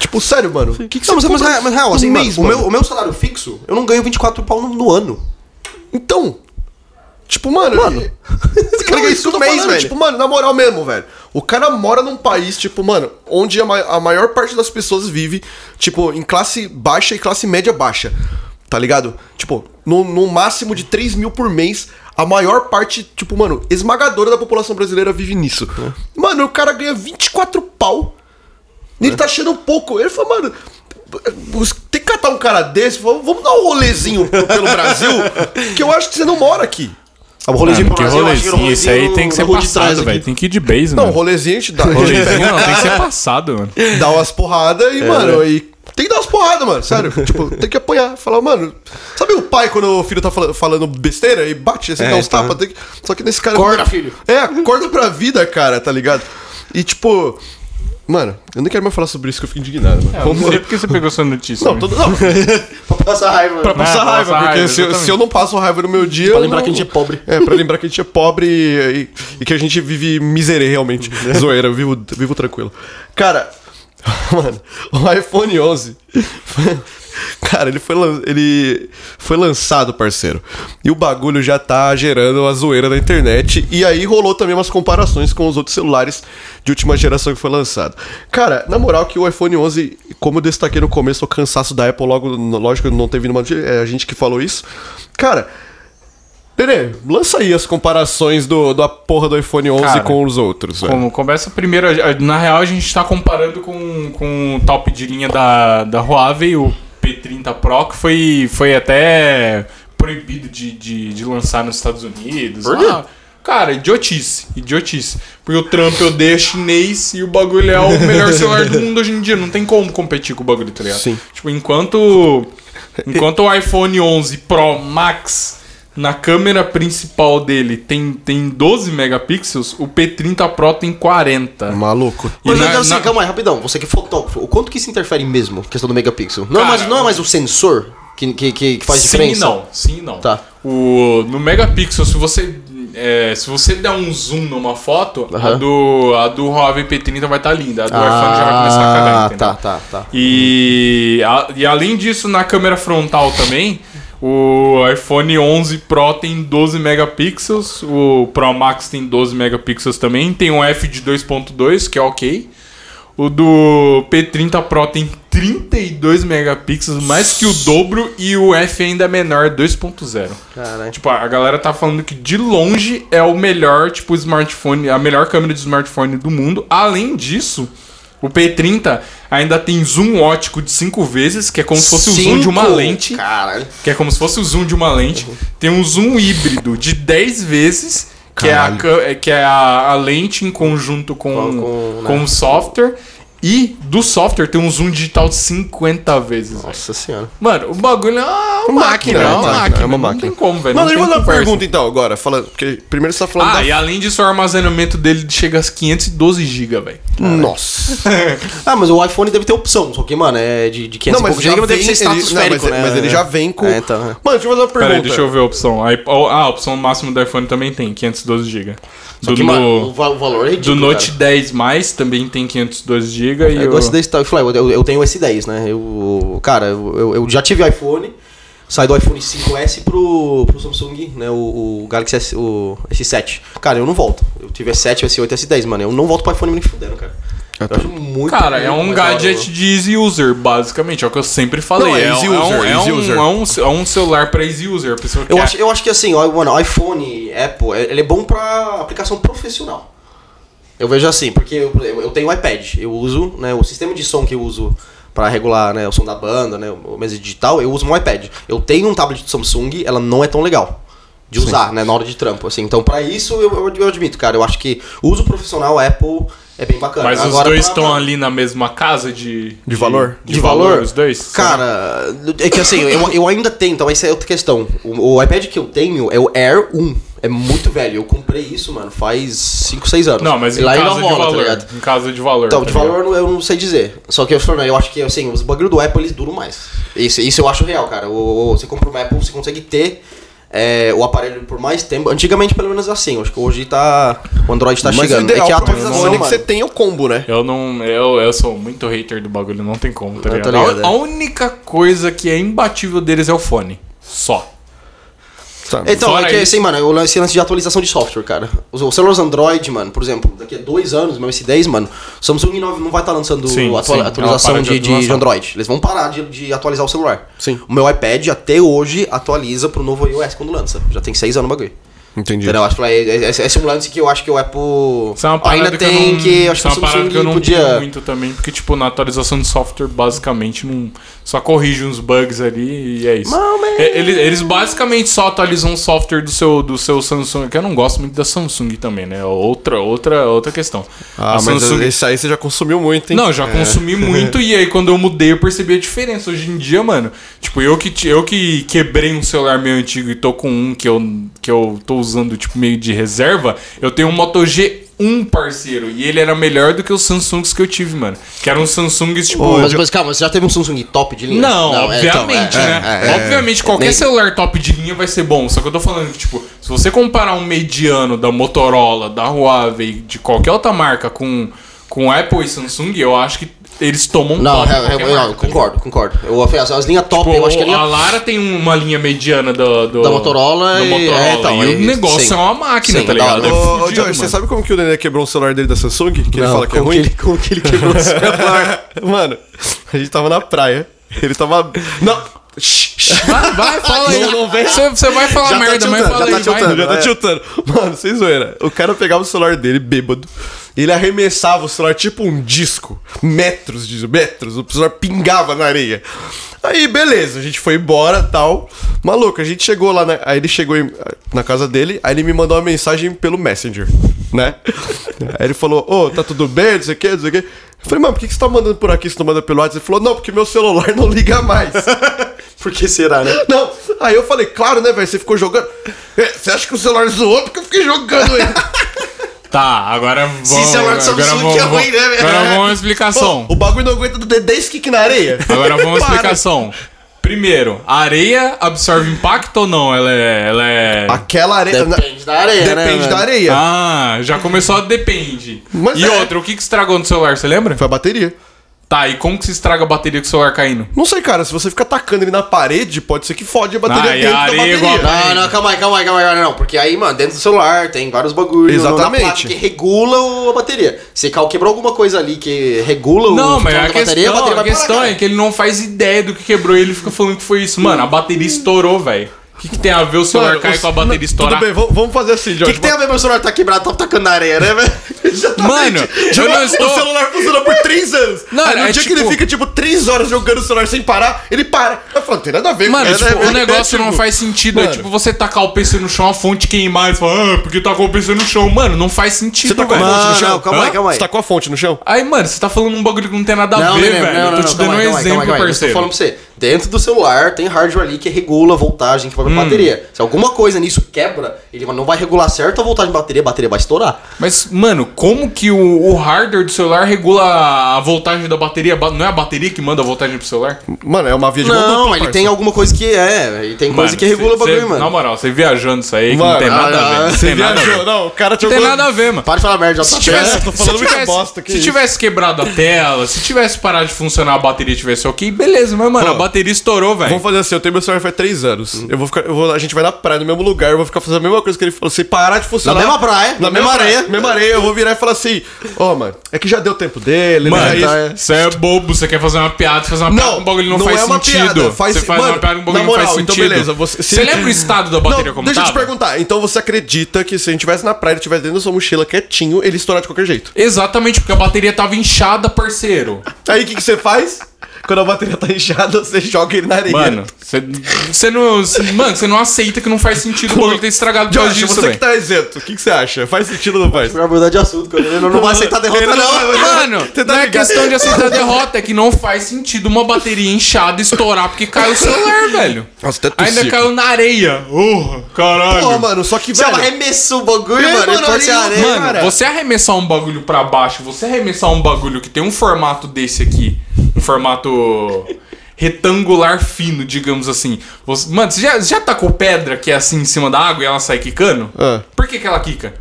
Tipo, sério, mano. O que você compra? Mas real, assim, mês, mano. O meu salário fixo, eu não ganho 24 pau no ano. Então... Tipo, mano... Esse cara ganha isso no mês, velho. Tipo, mano, na moral mesmo, velho. O cara mora num país, tipo, mano, onde a maior parte das pessoas vive, tipo, em classe baixa e classe média baixa. Tá ligado? Tipo, no máximo de 3 mil por mês... A maior parte, tipo, mano, esmagadora da população brasileira vive nisso. Mano, o cara ganha 24 pau. Ele tá achando pouco. Ele fala, mano, tem que catar um cara desse. Vamos dar um rolezinho pelo Brasil, que eu acho que você não mora aqui. Ah, o rolezinho pro Brasil, rolezinho, isso aí tem que ser passado, velho. Tem que ir de base, mano. Não, rolezinho a gente dá. Rolezinho não, tem que ser passado, mano. Dá umas porradas e, mano, aí... Tem que dar umas porradas, mano, sério. Tipo, tem que apanhar. Falar, mano... Sabe o pai quando o filho tá falando besteira e bate, assim, dá uns tapas? Tem que... Só que nesse cara... Acorda, filho. Acorda pra vida, cara, tá ligado? E, tipo... Mano, eu nem quero mais falar sobre isso, que eu fico indignado, mano. Não sei porque você pegou sua notícia. Não, todo... Não. Pra passar raiva. Pra passar raiva, porque se eu não passo raiva no meu dia... Pra lembrar que a gente é pobre. Pra lembrar que a gente é pobre e que a gente vive miséria, realmente. Zoeira, eu vivo tranquilo. Cara... Mano, o iPhone 11, cara, ele foi lançado, parceiro. E o bagulho já tá gerando uma zoeira na internet. E aí rolou também umas comparações com os outros celulares de última geração que foi lançado. Cara, na moral que o iPhone 11, como eu destaquei no começo, o cansaço da Apple, lógico, não teve nenhuma... É a gente que falou isso. Cara... Nenê, lança aí as comparações da porra do iPhone 11, cara, com os outros. Como começa primeiro... Na real, a gente tá comparando com tal pedirinha da Huawei, o P30 Pro, que foi até proibido de lançar nos Estados Unidos. Por quê? Cara, idiotice, idiotice. Porque o Trump odeia chinês e o bagulho é o melhor celular do mundo hoje em dia. Não tem como competir com o bagulho, tá ligado? Sim. Tipo, enquanto o iPhone 11 Pro Max, na câmera principal dele, tem 12 megapixels, o P30 Pro tem 40. Maluco. Mas eu quero assim, calma aí, rapidão. Você que é fotógrafo, o quanto que isso interfere mesmo, questão do megapixel? Não, cara, não é mais o sensor que faz diferença? Sim e não. Tá. No megapixel, se você der um zoom numa foto, a do Huawei P30 vai estar linda. A do iPhone já vai começar a cagar, entendeu? Tá. E além disso, na câmera frontal também, o iPhone 11 Pro tem 12 megapixels, o Pro Max tem 12 megapixels também, tem um f de 2.2, que é ok. O do P30 Pro tem 32 megapixels, mais que o dobro, e o F ainda é menor, 2.0. Caralho. Tipo, a galera tá falando que de longe é o melhor, tipo, smartphone, a melhor câmera de smartphone do mundo. Além disso, o P30 ainda tem zoom ótico de 5 vezes, que é como se fosse o zoom de uma lente. Caralho. Que é como se fosse o zoom de uma lente. Uhum. Tem um zoom híbrido de 10 vezes... Que é a lente em conjunto com o software. E do software tem um zoom digital de 50 vezes. Nossa senhora. Mano, o bagulho é uma máquina. Não tem como, velho. Mano, deixa eu mandar uma pergunta então agora. Porque primeiro você tá falando e além disso, o armazenamento dele chega às 512 GB, velho. Nossa. Mas o iPhone deve ter opção. Só que, mano, é de 500 e pouco GB, mas deve ser estratosférico, né? Mas ele já vem com... É, tá. Mano, deixa eu fazer uma pergunta. Peraí, deixa eu ver a opção. A opção máxima do iPhone também tem, 512 GB. Só que, mano, o valor é ridículo, do Note 10 mais também tem 512 GB. E o S10 tá. Eu tenho o S10, né? Eu já tive iPhone, saí do iPhone 5S pro Samsung, né? O Galaxy S7. Cara, eu não volto. Eu tive S7, S8, S10, mano. Eu não volto pro iPhone nem fudendo, cara. Eu acho muito. Cara, é um gadget de easy user, basicamente. É o que eu sempre falei. Não, é um celular pra easy user. Eu acho que assim, mano, iPhone, Apple, ele é bom pra aplicação profissional. Eu vejo assim, porque eu tenho o iPad, eu uso, né, o sistema de som que eu uso para regular, né, o som da banda, né, o mesa digital, eu uso um iPad. Eu tenho um tablet de Samsung, ela não é tão legal de usar, né, na hora de trampo, assim. Então, para isso, eu admito, cara, eu acho que uso profissional Apple é bem bacana. Mas agora, os dois estão ali na mesma casa de valor? De valor? Os dois? Cara, é que assim, eu ainda tenho, então essa é outra questão. O iPad que eu tenho é o Air 1. É muito velho. Eu comprei isso, mano, faz 5, 6 anos. Não, mas em casa de valor. Em casa de valor. Então, de valor eu não sei dizer. Só que eu acho que, assim, os bagulho do Apple, eles duram mais. Isso eu acho real, cara. Você compra um Apple, você consegue ter o aparelho por mais tempo. Antigamente, pelo menos assim. Eu acho que hoje tá... O Android tá chegando. Mas é que a atualização que você tem é o combo, né? Eu sou muito hater do bagulho. Não tem como, tá ligado? A única coisa que é imbatível deles é o fone. Só. Então, fora é que assim, mano, esse lance de atualização de software, cara. Os celulares Android, mano, por exemplo, daqui a 2 anos, meu S10, mano, Samsung não vai estar lançando atualização de Android. Eles vão parar de atualizar o celular. Sim. O meu iPad até hoje atualiza pro novo iOS quando lança. Já tem 6 anos o bagulho. Entendi. Entendeu? Esse é um lance que eu acho que o Apple ainda tem que... Isso é uma parada que eu não tenho muito também, porque tipo, na atualização de software basicamente não, só corrige uns bugs ali e é isso. Eles basicamente só atualizam o software do seu Samsung, que eu não gosto muito da Samsung também, né? Outra questão. Mas Samsung... esse aí você já consumiu muito, hein? Não, eu já consumi muito e aí quando eu mudei eu percebi a diferença. Hoje em dia, mano, tipo, eu que quebrei um celular meio antigo e tô com um que eu tô usando tipo meio de reserva, eu tenho um Moto G1, parceiro, e ele era melhor do que os Samsungs que eu tive, mano. Que eram Samsungs tipo... Mas calma, você já teve um Samsung top de linha? Não, obviamente, né? Obviamente, qualquer celular top de linha vai ser bom, só que eu tô falando que tipo, se você comparar um mediano da Motorola, da Huawei, de qualquer outra marca com Apple e Samsung, eu acho que eles tomam top. Não, concordo. As linhas top, tipo, eu acho que a Lara tem uma linha mediana da Motorola. E o negócio é uma máquina, tá ligado? Ô, Joyce, você sabe como que o Nenê quebrou o celular dele da Samsung? Que ele fala que é ruim? Como que ele quebrou o celular? Mano, a gente tava na praia. Ele tava... Não... Vai, fala aí. Você vai falar já merda, mas fala aí. Já tá tiltando. Mano, sem zoeira. O cara pegava o celular dele, bêbado, Ele arremessava o celular tipo um disco, metros, o celular pingava na areia. Aí, beleza, a gente foi embora e tal. Maluco, a gente chegou lá, na... aí ele chegou na casa dele, aí ele me mandou uma mensagem pelo Messenger, né? Aí ele falou, ô, tá tudo bem, não sei o que, não sei o que. Eu falei, mano, por que você tá mandando por aqui, você não manda pelo WhatsApp? Ele falou, não, porque meu celular não liga mais. Por que será, né? Não, aí eu falei, claro, né, velho, você ficou jogando. Você acha que o celular zoou? Porque eu fiquei jogando ele. Tá, agora vamos... Se celular de Samsung que é ruim, né? Agora vamos uma explicação. Pô, o bagulho não aguenta 10 kicks na areia. Agora vamos uma explicação. Primeiro, a areia absorve impacto ou não? Ela é... Aquela areia... Depende da areia, depende, né? Depende da areia. Ah, já começou a depende. Mas e outra, o que estragou no celular, você lembra? Foi a bateria. Tá, e como que se estraga a bateria com o celular caindo? Não sei, cara. Se você ficar tacando ele na parede, pode ser que fode a bateria dentro da bateria. Não, calma aí. Não, porque aí, mano, dentro do celular tem vários bagulhos. Exatamente. Na placa que regula a bateria. Se quebrou alguma coisa ali que regula o funcionamento da bateria, a bateria vai parar. A questão é que ele não faz ideia do que quebrou e ele fica falando que foi isso. Mano, a bateria estourou, velho. O que tem a ver o celular cair com a bateria estourar? Tudo bem, vamos fazer assim, Jorge. O que tem a ver meu celular tá quebrado, tá tacando na areia, né, velho? Mano, eu não estou... O celular funciona por 3 anos. Não, aí no dia tipo... que ele fica, tipo, 3 horas jogando o celular sem parar, ele para. Eu falo, não tem nada a ver com isso. Mano, tipo, o negócio não faz sentido. Mano. É tipo você tacar o PC no chão, a fonte queimar e falar, ah, porque tacou o PC no chão. Mano, não faz sentido. Você tacou a fonte no chão? Não, calma aí. Você tacou a fonte no chão? Aí, mano, você tá falando um bagulho que não tem nada a ver, velho. Eu tô te dando um exemplo, parceiro. Eu tô falando pra você. Dentro do celular tem hardware ali que regula a voltagem que vai pra bateria. Se alguma coisa nisso quebra, ele não vai regular certo a voltagem da bateria, a bateria vai estourar. Mas, mano, como que o hardware do celular regula a voltagem da bateria? Não é a bateria que manda a voltagem pro celular? Mano, é uma via de voltagem. Não, ele tem alguma coisa que ele tem coisa que regula o bagulho, mano. Na moral, você viajando isso aí, mano, que não tem nada a ver. Você viajou, não, o cara te jogou... Não tem nada a ver, mano. Para de falar merda, já tô falando muita bosta aqui. Se tivesse quebrado a tela, se tivesse parado de funcionar a bateria e tivesse ok, beleza, mas, mano, a bateria estourou, velho. Vamos fazer assim, eu tenho meu celular faz 3 anos. A gente vai na praia, no mesmo lugar, eu vou ficar fazendo a mesma coisa que ele falou. Se parar de funcionar... Na mesma praia. Na mesma areia. Na mesma areia, eu vou virar e falar assim, mano, é que já deu tempo dele, mano, né? Isso é bobo, você quer fazer uma piada, fazer uma piada com um bagulho não faz sentido. Você faz uma piada com um bagulho não faz sentido. Então beleza, você lembra o estado da bateria como tava? Deixa eu te perguntar, então você acredita que se a gente estivesse na praia e estivesse dentro da sua mochila quietinho, ele ia estourar de qualquer jeito? Exatamente, porque a bateria tava inchada, parceiro. Aí o que você faz? Quando a bateria tá inchada, você joga ele na areia. Mano, você não aceita que não faz sentido o bagulho ter estragado por causa disso, velho. Você que tá isento, o que você acha? Faz sentido ou não faz? Vai mudar de assunto, ele não vai aceitar a derrota, não. Mano, não é questão de aceitar a derrota, é que não faz sentido uma bateria inchada estourar porque caiu o celular, velho. Nossa, até tossico. Ainda caiu na areia. Caralho. Pô, mano, só que, velho... Você arremessou o bagulho, mano, torce a areia, mano, cara. Você arremessar um bagulho pra baixo, você arremessar um bagulho que tem um formato desse aqui, um formato retangular fino, digamos assim. Mano, você já tacou pedra que é assim em cima da água e ela sai quicando? É. Por que ela quica?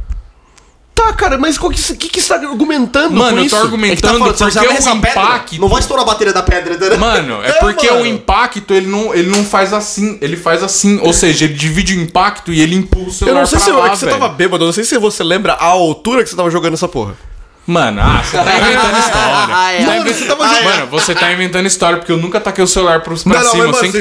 Tá, cara, mas o que você tá argumentando? Mano, eu tô argumentando porque o impacto... Não vai estourar a bateria da pedra, né? Mano, é porque o impacto, ele não faz assim. Ele faz assim, ou seja, ele divide o impacto e ele impulsa o celular pra lá, velho. Eu não sei se você tava bêbado, eu não sei se você lembra a altura que você tava jogando essa porra. Mano, você tá inventando história. Mano, você tá inventando história, porque eu nunca taquei o celular pra cima.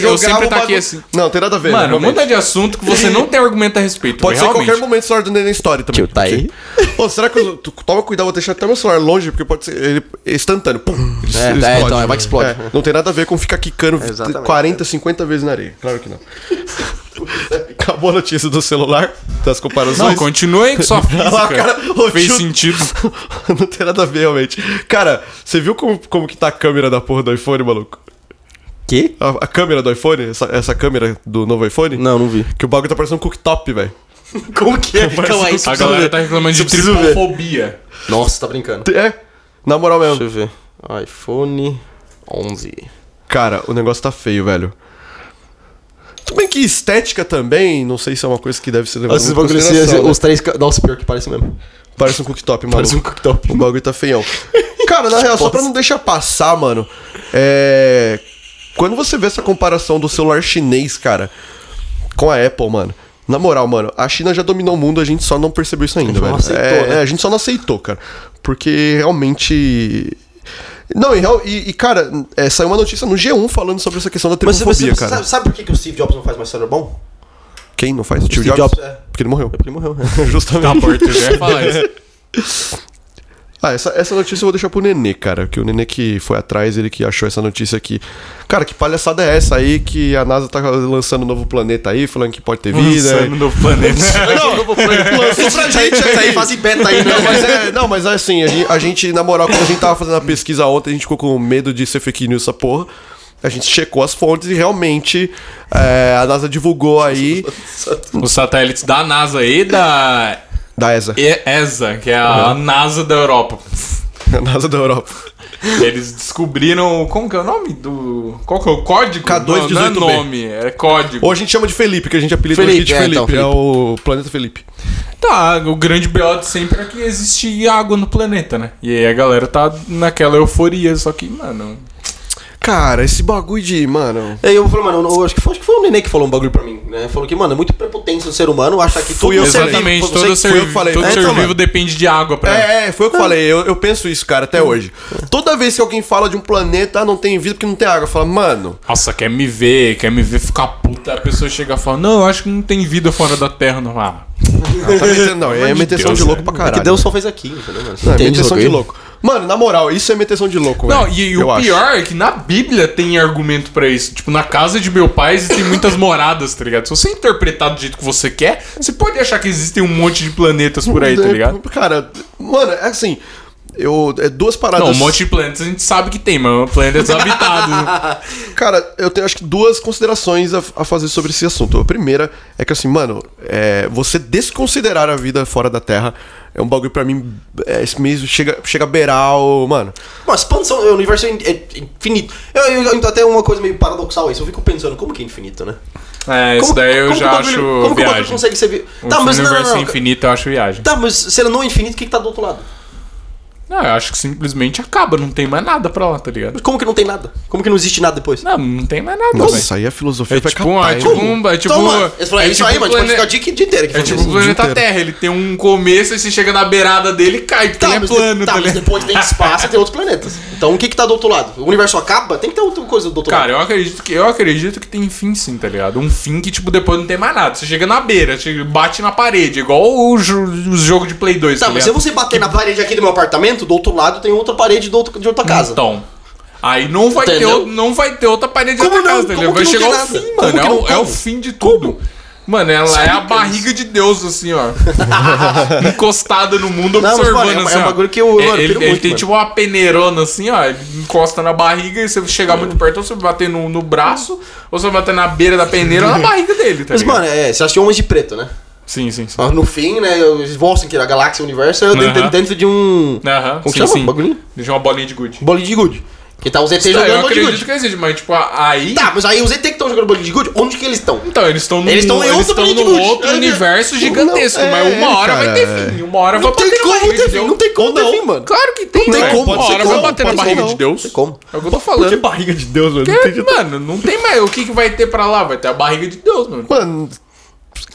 Eu sempre taquei assim. Não, tem nada a ver. Mano, muda de assunto que você não tem argumento a respeito. Pode ser realmente. Qualquer momento o celular do Neném Story também. Tio, tá aí. Pô, será que eu... Toma cuidado, vou deixar até meu celular longe, porque pode ser... Ele é instantâneo. Pum, ele explode. Então, vai que explode. É. Não tem nada a ver com ficar quicando 40, 50 vezes na areia. Claro que não. Acabou a notícia do celular, das comparações. Não, continua aí com sua física. Fez sentido. Não tem nada a ver, realmente. Cara, você viu como que tá a câmera da porra do iPhone, maluco? Que? A câmera do iPhone? Essa câmera do novo iPhone? Não vi. Que o bagulho tá parecendo um cooktop, velho. Como que é? A galera tá reclamando de tripofobia. Nossa, tá brincando. É, na moral mesmo. Deixa eu ver. iPhone 11. Cara, o negócio tá feio, velho. Tudo bem que estética também, não sei se é uma coisa que deve ser levada em consideração. Os 3... Nossa, pior que parece mesmo. Parece um cooktop, mano. Parece um cooktop. O bagulho tá feião. Cara, na real, só pra não deixar passar, mano, quando você vê essa comparação do celular chinês, cara, com a Apple, mano, na moral, mano, a China já dominou o mundo, a gente só não percebeu isso ainda, velho. A gente só não aceitou, cara. Porque realmente... Não, e cara, saiu uma notícia no G1 falando sobre essa questão da tripofobia, cara. Sabe por que o Steve Jobs não faz mais celular bom? Quem não faz? O Steve Jobs? Porque ele morreu. Justamente. Tá morto, eu já ia falar isso. Ah, essa notícia eu vou deixar pro Nenê, cara. Que o Nenê que foi atrás, ele que achou essa notícia aqui. Cara, que palhaçada é essa aí que a NASA tá lançando um novo planeta aí, falando que pode ter vida? Lançando um novo planeta. Não, novo planeta. Lançou pra gente essa aí, fazem beta aí. Não, mas assim, a gente, na moral, quando a gente tava fazendo a pesquisa ontem, a gente ficou com medo de ser fake news essa porra. A gente checou as fontes e realmente a NASA divulgou aí... Os satélites da NASA e da ESA. ESA, que é a NASA da Europa. A NASA da Europa. Eles descobriram... Como que é o nome do... Qual que é o código? K218B. Não é nome, é código. Ou a gente chama de Felipe, que a gente apelida Felipe, de Felipe. Então, Felipe. É o planeta Felipe. Tá, o grande BO de sempre é que existe água no planeta, né? E aí a galera tá naquela euforia, só que, mano... Cara, esse bagulho de, mano... Eu falei, mano, eu acho que foi o Nenê que falou um bagulho pra mim, né? Falou que, mano, é muito prepotência do ser humano achar que tudo... Exatamente, todo ser vivo depende de água pra... Foi eu que falei, eu penso isso, cara, até hoje. Toda vez que alguém fala de um planeta, não tem vida porque não tem água, eu falo, mano... Nossa, quer me ver ficar puta, a pessoa chega e fala, não, eu acho que não tem vida fora da Terra, não há... Não, é meteção de louco pra caralho. O que Deus só fez aqui, entendeu? Não, é meteção de louco. Mano, na moral, isso é meteção de louco. Não, véio, e o pior acho. É que na Bíblia tem argumento pra isso. Tipo, na casa de meu pai existem muitas moradas, tá ligado? Se você interpretar do jeito que você quer, você pode achar que existem um monte de planetas por aí, tá ligado? Cara, mano, é assim... duas paradas... Não, um monte de planetas a gente sabe que tem, mas planetas habitados. Cara, eu tenho acho que duas considerações a fazer sobre esse assunto. A primeira é que assim, mano, você desconsiderar a vida fora da Terra é um bagulho pra mim, esse mesmo chega a beirar o... Mano... Uma expansão, o universo é infinito. Então até uma coisa meio paradoxal isso, eu fico pensando, como que é infinito, né? Isso daí eu já acho viagem. Como que o bagulho consegue ser... mas o universo infinito eu acho viagem. Tá, mas se ele não é infinito, o que tá do outro lado? Não, eu acho que simplesmente acaba, não tem mais nada pra lá, tá ligado? Mas como que não tem nada? Como que não existe nada depois? Não tem mais nada. Nossa, isso aí a filosofia vai captar. É isso aí, mano, pode ficar o dia inteiro. É tipo o planeta Terra, ele tem um começo e você chega na beirada dele e cai, porque ele é plano, tá ligado? Mas depois tem espaço e tem outros planetas. Então o que tá do outro lado? O universo acaba? Tem que ter outra coisa do outro lado. Cara, eu acredito que tem fim sim, tá ligado? Um fim que, tipo, depois não tem mais nada. Você chega na beira, bate na parede, igual os jogos de Play 2, tá ligado? Tá, mas se você bater na parede aqui do meu apartamento, do outro lado tem outra parede de outra casa. Então, aí não vai ter outra parede de outra casa, entendeu? Vai chegar ao fim, mano. É o fim de tudo. Mano, ela é a barriga de Deus, assim, ó. Encostada no mundo, observando, assim, ó. É um bagulho que eu adoro. Ele tem, tipo, uma peneirona, assim, ó. Ele encosta na barriga e se você chegar muito perto, ou você vai bater no braço, ou você vai bater na beira da peneira ou na barriga dele, tá ligado? Mas, mano, você achou Homens de Preto, né? Sim. Mas no fim, né, eles mostram que a galáxia, o universo, é dentro de um... Como chama? Um bagulhinho? De uma bolinha de gude. Bolinha de gude. Que tá os ET jogando bolinha de gude. Eu acredito que existe, mas tipo, aí... Tá, mas aí os ET que estão jogando bolinha de gude, onde que eles estão? Então, eles estão em outro universo gigantesco, mas uma hora vai ter fim. Uma hora vai bater na barriga de Deus. Não tem como ter fim, mano. Claro que tem, né? Uma hora vai bater na barriga de Deus. Não tem como. É o que eu tô falando. Por que barriga de Deus, mano? Mano, não tem mais. O que vai ter pra lá? Vai ter a barriga de Deus, mano. Mano...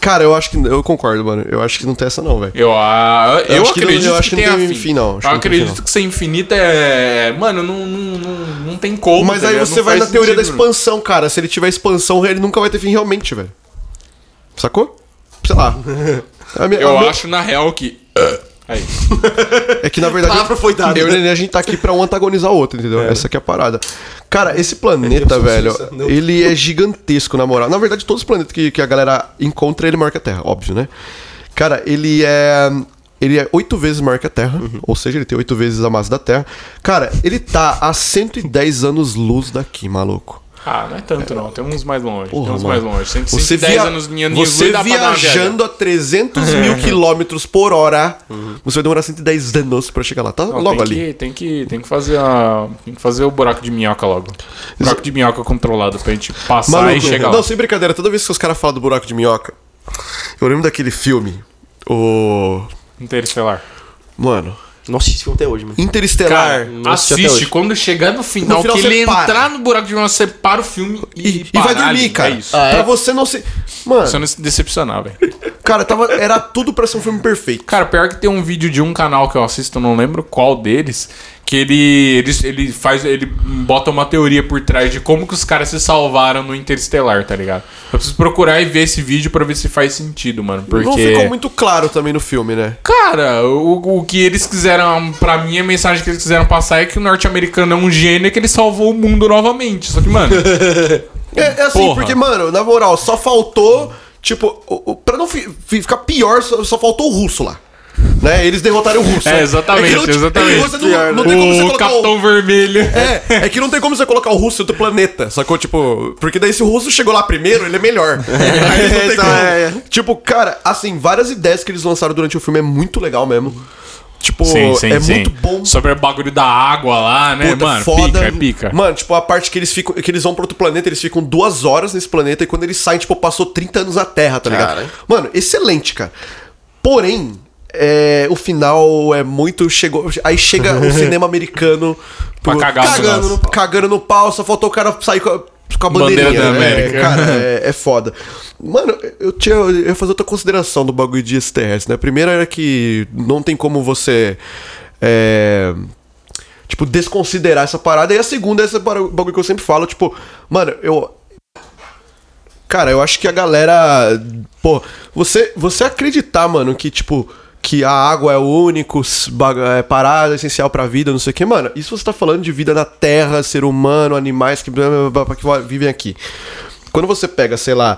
Cara, eu acho que... Eu concordo, mano. Eu acho que não tem essa não, velho. Eu acho acredito que, não, eu acho que não tem fim, não. Eu acredito que ser infinito é... Mano, não tem como. Mas aí você vai na teoria da expansão, cara. Se ele tiver expansão, ele nunca vai ter fim realmente, velho. Sacou? Sei lá. Eu acho, na real, que... Aí. É que na verdade foi dado, eu e o Nenê, a gente tá aqui pra um antagonizar o outro, entendeu? Essa aqui é a parada. Cara, esse planeta, velho, ele é gigantesco, na moral. Na verdade, todos os planetas que a galera encontra, ele maior que a Terra, óbvio, né? Cara, ele é 8 vezes maior que a Terra, ou seja, ele tem 8 vezes a massa da Terra. Cara, ele tá a 110 anos-luz daqui, maluco. Não é tanto não, tem uns mais longe. Porra, tem uns mais longe. 110 anos linha de luz. Você viajando a 300 mil quilômetros por hora, você vai demorar 110 anos pra chegar lá, tá? Não, logo tem ali. Tem que fazer o buraco de minhoca logo. Buraco de minhoca controlado pra gente passar e chegar lá. Não, sem brincadeira, toda vez que os caras falam do buraco de minhoca, eu lembro daquele filme, o... Interestelar. Mano... Nossa, esse filme até hoje, mano. Interestelar. Cara, assiste, quando chegar no final, que ele entrar no buraco de minhoca, você para o filme e vai dormir, cara. É isso. Pra você não se... Mano... Você não se decepcionar, velho. Cara, tava, era tudo pra ser um filme perfeito. Cara, pior que tem um vídeo de um canal que eu assisto, não lembro qual deles, que ele bota uma teoria por trás de como que os caras se salvaram no Interstellar, tá ligado? Eu preciso procurar e ver esse vídeo pra ver se faz sentido, mano, porque... Não ficou muito claro também no filme, né? Cara, o que eles quiseram... Pra mim, a mensagem que eles quiseram passar é que o norte-americano é um gênio e que ele salvou o mundo novamente. Só que, mano... é assim, porra. Porque, mano, na moral, só faltou... Tipo, pra não ficar pior, só faltou o russo lá. Né? Eles derrotaram o russo. É, exatamente, é que exatamente. Não, pior, não tem como você colocar Capitão Vermelho. É que não tem como você colocar o russo em outro planeta. Sacou? Tipo, porque daí se o russo chegou lá primeiro, ele é melhor. Aí não tem como. Tipo, cara, assim, várias ideias que eles lançaram durante o filme é muito legal mesmo. Tipo, sim. Muito bom. Sobre o bagulho da água lá, né? Puta, mano, foda. Pica. Mano, tipo, a parte que eles ficam, que eles vão pra outro planeta, eles ficam 2 horas nesse planeta e quando eles saem, tipo, passou 30 anos na Terra, tá ligado? Mano, excelente, cara. Porém, o final é muito... Aí chega o cinema americano pro, cagando no pau, só faltou o cara sair com a bandeirinha. Bandeira da América. Cara, é foda. Mano, eu ia fazer outra consideração do bagulho de extraterrestre, né? A primeira era que não tem como você... tipo, desconsiderar essa parada. E a segunda é esse bagulho que eu sempre falo, tipo... Mano, Cara, eu acho que a galera... Pô, você acreditar, mano, que tipo... Que a água é o único parada essencial pra vida, não sei o que. Mano, isso você tá falando de vida na Terra, ser humano, animais que vivem aqui. Quando você pega, sei lá,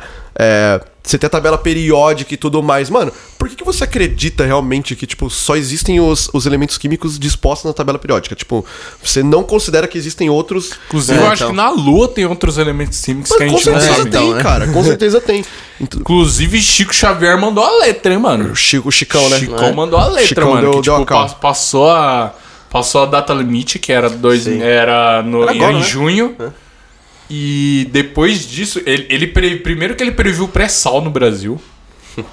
você tem a tabela periódica e tudo mais. Mano, por que você acredita realmente que, tipo, só existem os elementos químicos dispostos na tabela periódica? Tipo, você não considera que existem outros... Inclusive, eu acho que na Lua tem outros elementos químicos, mano, que a gente não sabe. Com certeza tem, né? Cara. Com certeza tem. Inclusive, Chico Xavier mandou a letra, hein, mano? O Chicão, né? Chicão mandou a letra, Chicão, mano. Que, tipo, passou a data limite, que era em junho. É. E depois disso, primeiro que ele previu o pré-sal no Brasil.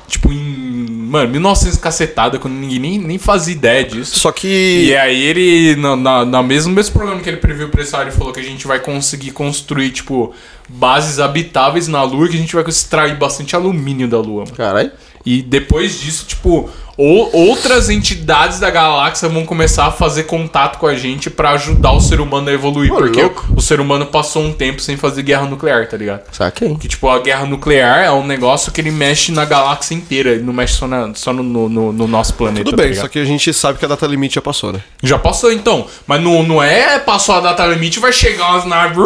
Tipo, em... Mano, 1900 cacetada, quando ninguém nem fazia ideia disso. Só que... E aí ele, no mesmo programa que ele previu o pré-sal, ele falou que a gente vai conseguir construir, tipo, bases habitáveis na Lua, que a gente vai extrair bastante alumínio da Lua. Caralho. E depois disso, tipo... Outras entidades da galáxia vão começar a fazer contato com a gente pra ajudar o ser humano a evoluir. Porque o ser humano passou um tempo sem fazer guerra nuclear, tá ligado? Saquei. Que tipo, a guerra nuclear é um negócio que ele mexe na galáxia inteira. Ele não mexe só no nosso planeta. Tudo bem, tá, só que a gente sabe que a data limite já passou, né? Já passou, então. Mas não é passou a data limite, vai chegar umas naves...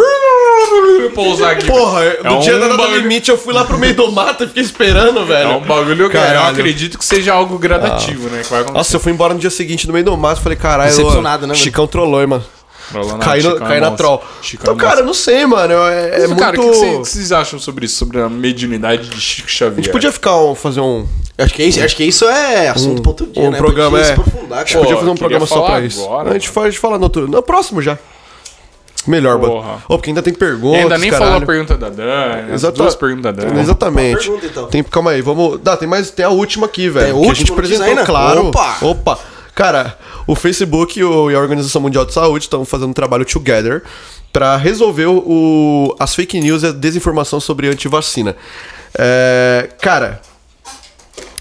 Pousar aqui. Porra, no dia da data limite eu fui lá pro meio do mato e fiquei esperando, velho. É um bagulho, cara. Eu acredito que seja algo gratuito. Né? Nossa, eu fui embora no dia seguinte no meio do mato, falei, caralho, Chicão trollou, hein, mano. Caiu na troll. Então, cara, eu não sei, mano. Cara, o que vocês acham sobre isso? Sobre a mediunidade de Chico Xavier? A gente podia fazer um... Acho que isso é assunto pro outro dia, né? Programa, a gente podia fazer um programa só pra isso. Agora, a gente pode falar no outro... No próximo já. Melhor, mano. Porque ainda tem perguntas. Ainda nem falou a pergunta da Dani. Duas perguntas da Dani. Exatamente. Pergunta, então. Calma aí, vamos. Tem a última aqui, velho. É a última que a gente apresentou, claro. Opa! Cara, o Facebook e a Organização Mundial da Saúde estão fazendo um trabalho together pra resolver as fake news e a desinformação sobre antivacina. Cara.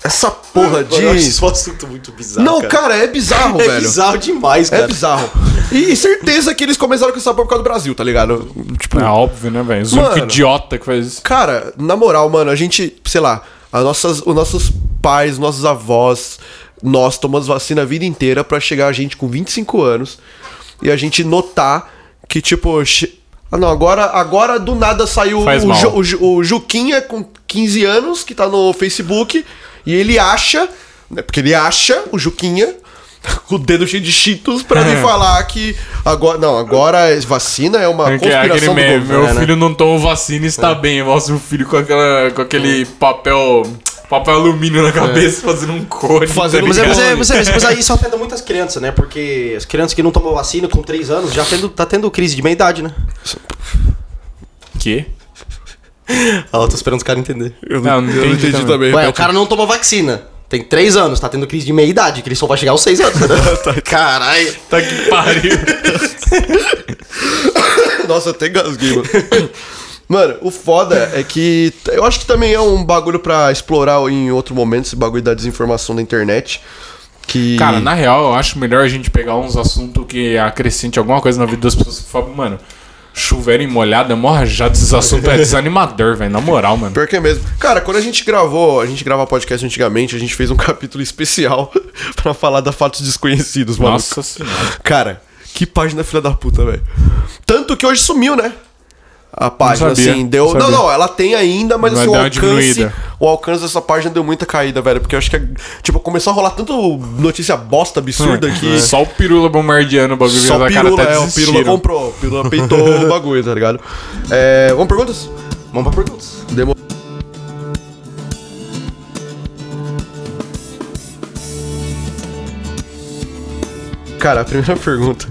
Essa porra de... Isso é um assunto muito bizarro. Não, cara, é bizarro, velho. É bizarro demais, cara. É bizarro. E certeza que eles começaram com essa porra por causa do Brasil, tá ligado? Tipo, óbvio, né, velho? Zumbi idiota que faz isso. Cara, na moral, mano, a gente, sei lá, os nossos pais, nossos avós, nós tomamos vacina a vida inteira pra chegar a gente com 25 anos e a gente notar que, tipo... agora do nada saiu o Juquinha com 15 anos, que tá no Facebook... E ele acha, né, porque ele acha o Juquinha com o dedo cheio de cheetos pra me falar que agora vacina é uma conspiração do governo. Meu filho não toma vacina e está bem. Eu mostro o filho com aquele papel alumínio na cabeça, fazendo um cone. Mas aí isso afeta muitas crianças, né? Porque as crianças que não tomam vacina com 3 anos já tá tendo crise de meia-idade, né? Que? Eu tô esperando os caras entenderem. Eu não entendi também. Ué, o cara não tomou vacina. Tem 3 anos, tá tendo crise de meia-idade, que ele só vai chegar aos 6 anos. Caralho. Tá que pariu. Nossa, eu até gasguei, mano. Mano, o foda é que eu acho que também é um bagulho pra explorar em outro momento, esse bagulho da desinformação da internet. Que... Cara, na real, eu acho melhor a gente pegar uns assuntos que acrescente alguma coisa na vida das pessoas. Fala, mano, chuveiro em molhada, morra já desses assuntos, é desanimador, velho, na moral, mano. Pior que é mesmo. Cara, quando a gente gravava podcast antigamente, a gente fez um capítulo especial pra falar da fatos desconhecidos, mano. Nossa senhora. Cara, que página filha da puta, velho. Tanto que hoje sumiu, né? A página, assim, deu... Não, ela tem ainda, mas assim, o alcance dessa página deu muita caída, velho. Porque eu acho que, tipo, começou a rolar tanto notícia bosta, absurda, que... Só o Pirula bombardeando o bagulho. Só o Pirula, o Pirula comprou. O Pirula peitou o bagulho, tá ligado? É, vamos perguntas? Vamos pra perguntas. Cara, a primeira pergunta...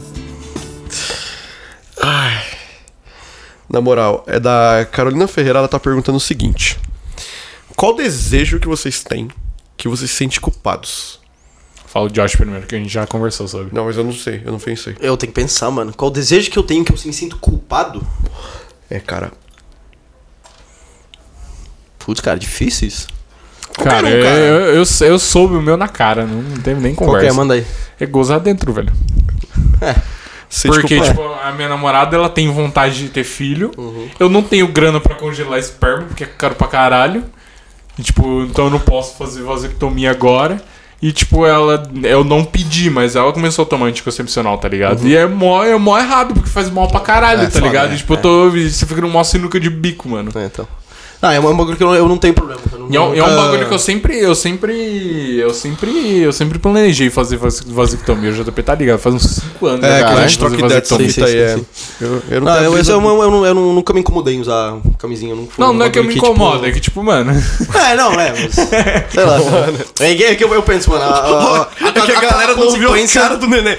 Ai... Na moral, é da Carolina Ferreira, ela tá perguntando o seguinte. Qual desejo que vocês têm que vocês se sentem culpados? Fala o Josh primeiro, que a gente já conversou sobre. Não, mas eu não pensei. Eu tenho que pensar, mano. Qual desejo que eu tenho que eu me sinto culpado? É, cara. Putz, cara, difícil isso. Cara, um, cara. Eu soube o meu na cara, não teve nem conversa. Qual que é? Manda aí. É gozar dentro, velho. É. Porque, tipo, a minha namorada, ela tem vontade de ter filho. Uhum. Eu não tenho grana pra congelar esperma, porque é caro pra caralho. E, tipo, então eu não posso fazer vasectomia agora. E, tipo, ela... Eu não pedi, mas ela começou a tomar anticoncepcional, tá ligado? Uhum. E é mó errado, porque faz mal pra caralho, tá ligado? É, e, tipo, você fica numa sinuca de bico, mano. É, então... Ah, é um bagulho que eu não tenho problema. É um bagulho que eu sempre planejei fazer vasectomia. O JP tá ligado, faz uns 5 anos. É, cara, que a gente troca ideia de fita aí. Eu nunca me incomodei em usar camisinha. Não é que eu me incomodo, é que tipo, mano... É, não, é, mas... Sei lá. É que eu penso, mano. É que a galera não viu a cara do neném.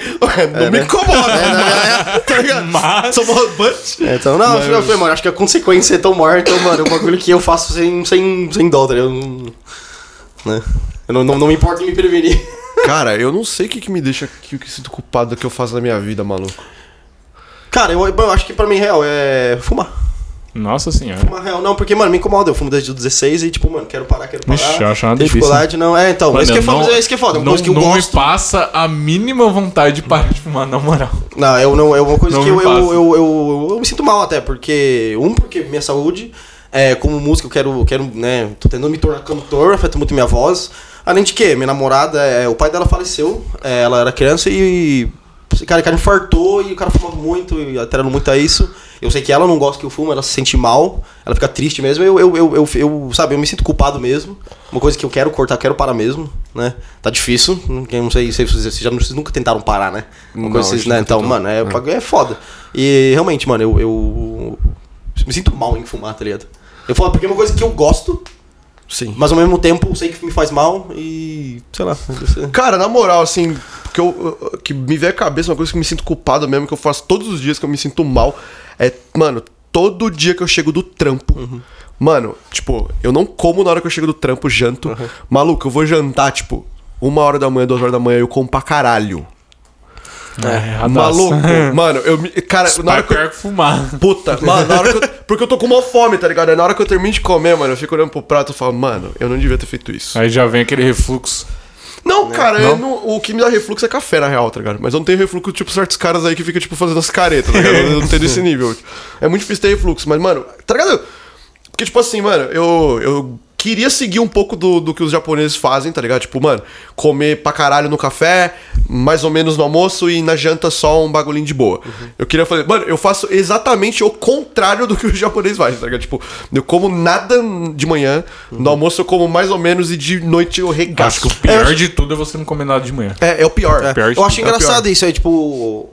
Não me incomoda, mano. Tá ligado? Mas... Sou bastante. Então, não, mano, acho que a consequência é tão morta, mano, é um bagulho que eu faço sem dó, tá ligado? Eu não me importo em me prevenir. Cara, eu não sei o que me deixa que sinto culpado do que eu faço na minha vida, maluco. Cara, eu acho que pra mim real é fumar. Nossa senhora. Fumar real, não, porque, mano, me incomoda. Eu fumo desde os 16 e, tipo, mano, quero parar. Ixi, eu acho uma dificuldade, não. É, então, mano, isso que é foda. É uma coisa que eu gosto. Não me passa a mínima vontade de parar de fumar, na moral. Não, é uma coisa que eu me sinto mal até, porque minha saúde... É, como música eu quero, né, tô tentando me tornar cantor, afeta muito minha voz. Além de que, minha namorada, o pai dela faleceu, ela era criança e cara infartou e o cara fumava muito, e alterando muito a isso. Eu sei que ela não gosta que eu fumo, ela se sente mal, ela fica triste mesmo, eu me sinto culpado mesmo. Uma coisa que eu quero cortar, quero parar mesmo, né? Tá difícil, não sei se vocês nunca tentaram parar, né? Uma coisa não, vocês, né? Então, mano, é foda. E realmente, mano, eu me sinto mal em fumar, tá ligado? Eu falo porque é uma coisa que eu gosto, sim, mas ao mesmo tempo eu sei que me faz mal e... sei lá. Cara, na moral, assim, que me vem à cabeça uma coisa que eu me sinto culpado mesmo, que eu faço todos os dias que eu me sinto mal, é, mano, todo dia que eu chego do trampo, uhum, mano, tipo, eu não como na hora que eu chego do trampo, janto, uhum, maluco, eu vou jantar, tipo, 1h da manhã, 2h da manhã, eu como pra caralho. É, maluco, mano, cara, na hora que eu fumar. Puta, mano, na hora que eu... Porque eu tô com uma fome, tá ligado? Aí na hora que eu termino de comer, mano, eu fico olhando pro prato e falo, mano, eu não devia ter feito isso. Aí já vem aquele refluxo. Não, cara, não? O que me dá refluxo é café, na real, tá ligado? Mas eu não tenho refluxo, tipo, certos caras aí que ficam, tipo, fazendo as caretas, tá ligado? Eu não tenho desse nível. É muito difícil ter refluxo, mas, mano, tá ligado? Porque, tipo assim, mano, eu queria seguir um pouco do que os japoneses fazem, tá ligado? Tipo, mano, comer pra caralho no café, mais ou menos no almoço e na janta só um bagulhinho de boa. Uhum. Eu queria fazer... Mano, eu faço exatamente o contrário do que os japoneses fazem, tá ligado? Tipo, eu como nada de manhã, uhum, no almoço eu como mais ou menos e de noite eu regaço. Acho que o pior de tudo é você não comer nada de manhã. É o pior. É. O pior eu acho engraçado isso aí, tipo...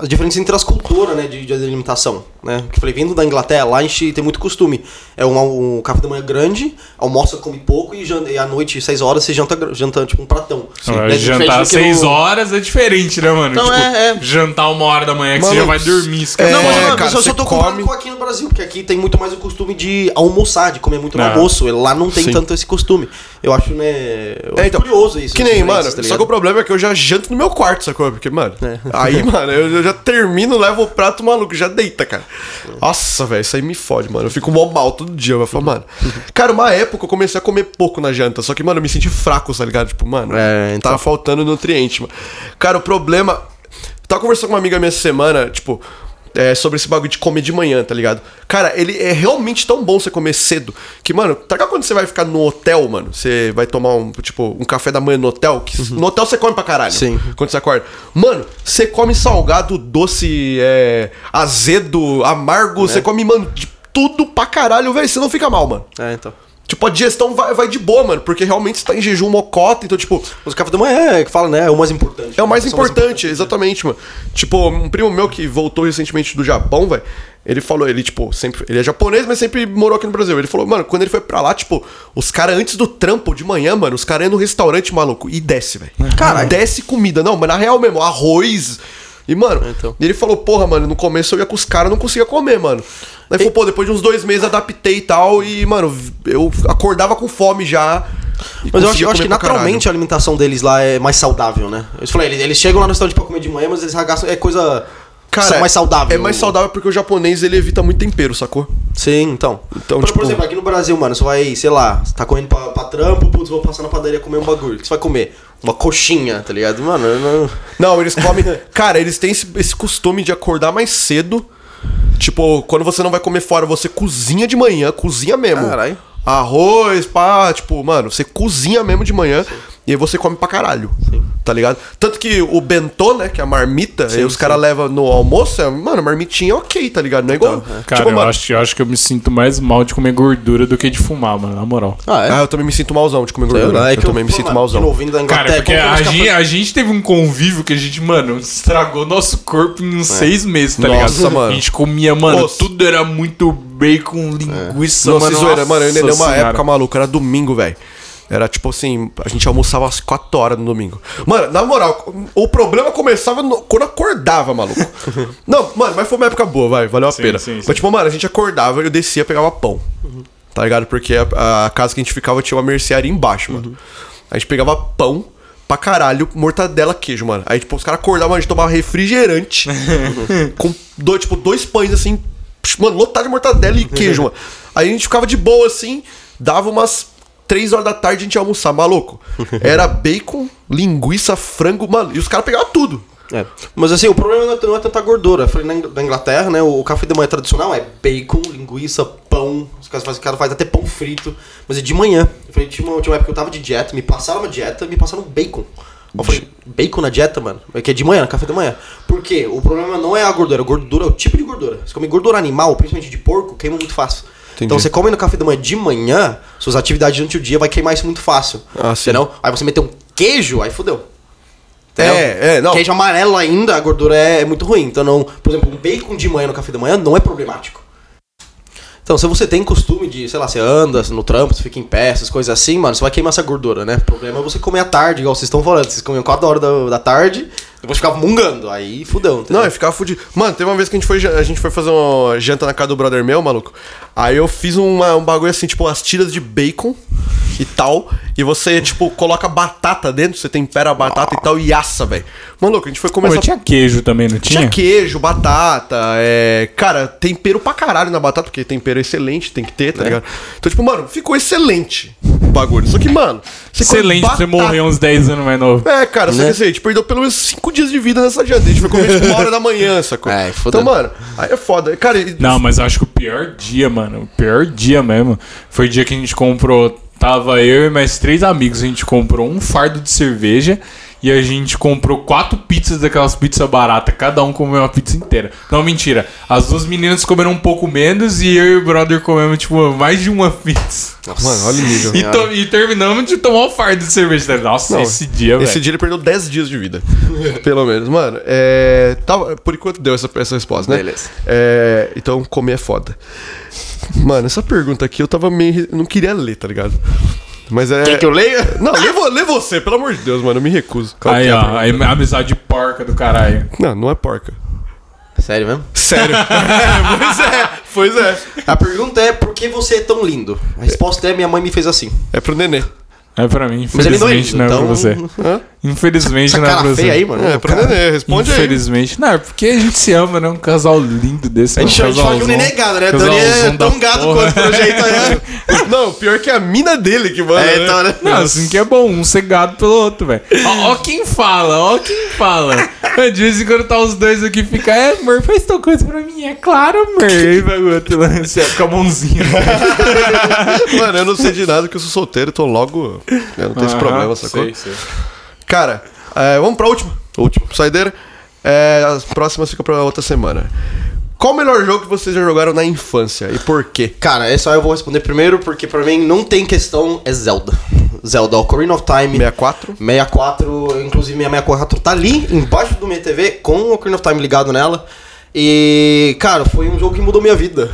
As diferenças entre as culturas, né, de alimentação, né? Porque eu falei, vindo da Inglaterra, lá a gente tem muito costume. É um café da manhã grande, almoça, come pouco e à noite, 6 horas, você janta tipo um pratão. Sim, né? Jantar às 6 horas é diferente, né, mano? Não, tipo, jantar 1h da manhã que mano, você já vai dormir. Não, mas mano, cara, eu só tô comparando com aqui no Brasil, porque aqui tem muito mais o costume de almoçar, de comer muito no almoço. Lá não tem, sim, tanto esse costume. Eu acho, né... Eu acho curioso isso. Que nem, mano, tá só que o problema é que eu já janto no meu quarto, sacou? Porque, mano, aí, mano... Eu já termino, levo o prato, maluco, já deita, cara. Nossa, velho, isso aí me fode, mano. Eu fico mó mal todo dia, eu falo, mano. Cara, uma época eu comecei a comer pouco na janta, só que, mano, eu me senti fraco, tá ligado? Tipo, mano, então... tava faltando nutriente, mano. Cara, o problema... Eu tava conversando com uma amiga minha essa semana, tipo... sobre esse bagulho de comer de manhã, tá ligado? Cara, ele é realmente tão bom você comer cedo que, mano, tá ligado quando você vai ficar no hotel, mano? Você vai tomar um, tipo, um café da manhã no hotel? Que no hotel você come pra caralho. Sim. Quando você acorda. Mano, você come salgado, doce, azedo, amargo. Você come, mano, de tudo pra caralho, velho. Você não fica mal, mano. É, então... Tipo, a digestão vai de boa, mano, porque realmente você tá em jejum mocota, então, tipo... Os café da manhã que fala, né? É o mais importante. É o mais importante, exatamente, mano. Tipo, um primo meu que voltou recentemente do Japão, velho, ele falou, ele, tipo, sempre... Ele é japonês, mas sempre morou aqui no Brasil. Ele falou, mano, quando ele foi pra lá, tipo, os caras antes do trampo de manhã, mano, os caras iam no restaurante, maluco, e desce, velho. Caralho. Desce comida. Não, mas na real mesmo, arroz... E, mano, então. Ele falou, porra, mano, no começo eu ia com os caras, não conseguia comer, mano. Aí falou, pô, depois de uns 2 meses adaptei e tal, e, mano, eu acordava com fome já. Mas eu acho que naturalmente caralho. A alimentação deles lá é mais saudável, né? Eu falei, eles chegam lá no restaurante pra comer de manhã, mas eles gastam, é coisa... Cara, mais saudável. É mais saudável porque o japonês, ele evita muito tempero, sacou? Sim, então tipo... Por exemplo, aqui no Brasil, mano, você vai, sei lá, você tá correndo pra trampo, putz, vou passar na padaria comer um bagulho. O que você vai comer? Uma coxinha, tá ligado? Mano, não, eles comem... Cara, eles têm esse costume de acordar mais cedo. Tipo, quando você não vai comer fora, você cozinha de manhã, cozinha mesmo. Caralho. Arroz, pá, tipo, mano, você cozinha mesmo de manhã. Sim. E aí você come pra caralho. Sim. Tá ligado? Tanto que o bentô, né, que é a marmita, sim, aí os caras levam no almoço, mano, marmitinha é ok, tá ligado? Não é igual... Então, cara, tipo, eu acho que eu me sinto mais mal de comer gordura do que de fumar, mano, na moral. Ah, eu também me sinto malzão de comer gordura. É que eu também me sinto malzão. Cara, porque a gente teve um convívio que a gente, mano, estragou nosso corpo em uns 6 meses, tá ligado? Nossa, mano. A gente comia, mano, tudo era muito bacon, linguiça, mano. Nossa, zoeira, mano, eu ainda deu uma época maluca, era domingo, velho. Era tipo assim, a gente almoçava às 4 horas no domingo. Mano, na moral, o problema começava quando acordava, maluco. Não, mano, mas foi uma época boa, vai, valeu a pena. Sim, mas tipo, mano, a gente acordava e eu descia e pegava pão. Tá ligado? Porque a casa que a gente ficava tinha uma mercearia embaixo, mano. A gente pegava pão pra caralho, mortadela, queijo, mano. Aí tipo, os caras acordavam, a gente tomava refrigerante com dois pães assim, mano, lotado de mortadela e queijo, mano. Aí a gente ficava de boa assim, dava umas... 3 horas da tarde a gente ia almoçar, maluco. Era bacon, linguiça, frango, mano. E os caras pegavam tudo. É. Mas assim, o problema não é tanta gordura. Eu falei, na Inglaterra, né, o café da manhã tradicional é bacon, linguiça, pão. Os caras fazem até pão frito. Mas é de manhã. Eu falei, tinha uma época que eu tava de dieta, me passaram bacon. Eu falei, bacon na dieta, mano? É que é de manhã, no café da manhã. Por quê? O problema não é a gordura. A gordura é o tipo de gordura. Se come gordura animal, principalmente de porco, queima muito fácil. Entendi. Então você come no café da manhã de manhã, suas atividades durante o dia vai queimar isso muito fácil. Ah, entendeu? Aí você meter um queijo, aí fodeu. Não. Queijo amarelo ainda, a gordura é muito ruim. Então não, por exemplo, um bacon de manhã no café da manhã não é problemático. Então, se você tem costume de, sei lá, você anda no trampo, você fica em pé, essas coisas assim, mano, você vai queimar essa gordura, né? O problema é você comer à tarde, igual vocês estão falando. Vocês comiam 4 horas da tarde, depois ficava mungando, aí fudão. Entendeu? Não, eu ficava fudido. Mano, teve uma vez que a gente foi fazer uma janta na casa do brother meu, maluco. Aí eu fiz um bagulho assim, tipo, umas tiras de bacon e tal. E você, tipo, coloca batata dentro, você tempera a batata e tal e assa, velho. Maluco, a gente foi comer... Mas tinha queijo também, não tinha? Tinha queijo, batata, Cara, tempero pra caralho na batata, porque tempero é excelente, tem que ter, tá ligado? Então, tipo, mano, ficou excelente o bagulho. Só que, mano... Excelente, você morreu uns 10 anos mais novo. É, cara, só que assim, a gente perdeu pelo menos 5 dias de vida nessa janta. A gente foi comer, tipo, 1 hora da manhã, sacou? É, foda. Então, mano, aí é foda. Cara, não, mas eu acho que o pior dia, mano, o pior dia mesmo, foi o dia que a gente comprou... Tava eu e mais 3 amigos, a gente comprou um fardo de cerveja e a gente comprou 4 pizzas daquelas pizzas baratas, cada um comeu uma pizza inteira. Não, mentira, as 2 meninas comeram um pouco menos e eu e o brother comemos, tipo, mais de uma pizza. Nossa, mano, olha o nível. E terminamos de tomar um fardo de cerveja. Nossa, não, esse dia ele perdeu 10 dias de vida, pelo menos. Mano, por enquanto deu essa resposta, né? Beleza. Então, comer é foda. Mano, essa pergunta aqui eu tava meio... Não queria ler, tá ligado? Mas é... Quer que eu leia? Não, lê você, pelo amor de Deus, mano. Eu me recuso. Aí, ó. Aí, amizade porca do caralho. Não é porca. Sério mesmo? Sério. Pois é. A pergunta é, por que você é tão lindo? A resposta é, minha mãe me fez assim. É pro nenê. É pra mim, infelizmente, mas ele não é lindo, não é pra você. Infelizmente, essa cara, né, professor? Feia aí, mano. É, pra Nenê, responde infelizmente. Aí. Não, é porque a gente se ama, né? Um casal lindo desse. Mano. A gente fala que o Nenê é gado, né? O Nenê é tão gado quanto o projeto aí. Não, pior que a mina dele que manda. É, né? Então, né? Não, assim que é bom, um ser gado pelo outro, velho. Ó quem fala, ó quem fala. De vez em quando tá os dois aqui e fica, é, amor, faz tua coisa pra mim. É claro, amor. Aí vai o outro lá, com a mãozinha. Mano, eu não sei de nada que eu sou solteiro, tô logo... Eu não tenho esse problema, sacou? Sei, sei. Cara, vamos pra última. Última saideira. As próximas ficam pra outra semana. Qual o melhor jogo que vocês já jogaram na infância e por quê? Cara, esse aí eu vou responder primeiro, porque pra mim não tem questão, é Zelda. Zelda, Ocarina of Time. 64. 64, inclusive minha 64 tá ali, embaixo do minha TV, com o Ocarina of Time ligado nela. E, cara, foi um jogo que mudou minha vida.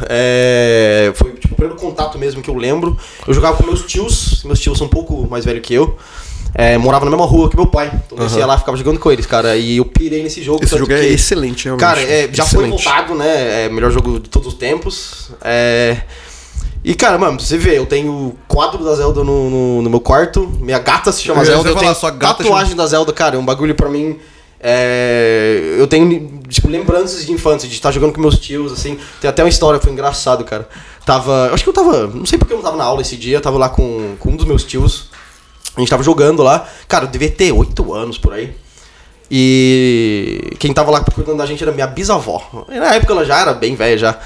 Foi tipo, o primeiro contato mesmo que eu lembro. Eu jogava com meus tios são um pouco mais velhos que eu. Morava na mesma rua que meu pai. Então eu descia lá e ficava jogando com eles, cara. E eu pirei nesse jogo. Esse jogo é excelente, realmente. Cara, já foi votado, né? É o melhor jogo de todos os tempos. E, cara, mano, você vê, eu tenho quadro da Zelda no meu quarto. Minha gata se chama Zelda. Eu tenho tatuagem da Zelda, cara. É um bagulho pra mim... eu tenho, tipo, lembranças de infância, de estar jogando com meus tios, assim. Tem até uma história que foi engraçado, cara. Eu acho que eu tava... Não sei porque eu não tava na aula esse dia. Eu tava lá com um dos meus tios. A gente tava jogando lá. Cara, eu devia ter 8 anos por aí. E quem tava lá cuidando da gente era minha bisavó. E na época ela já era bem velha já.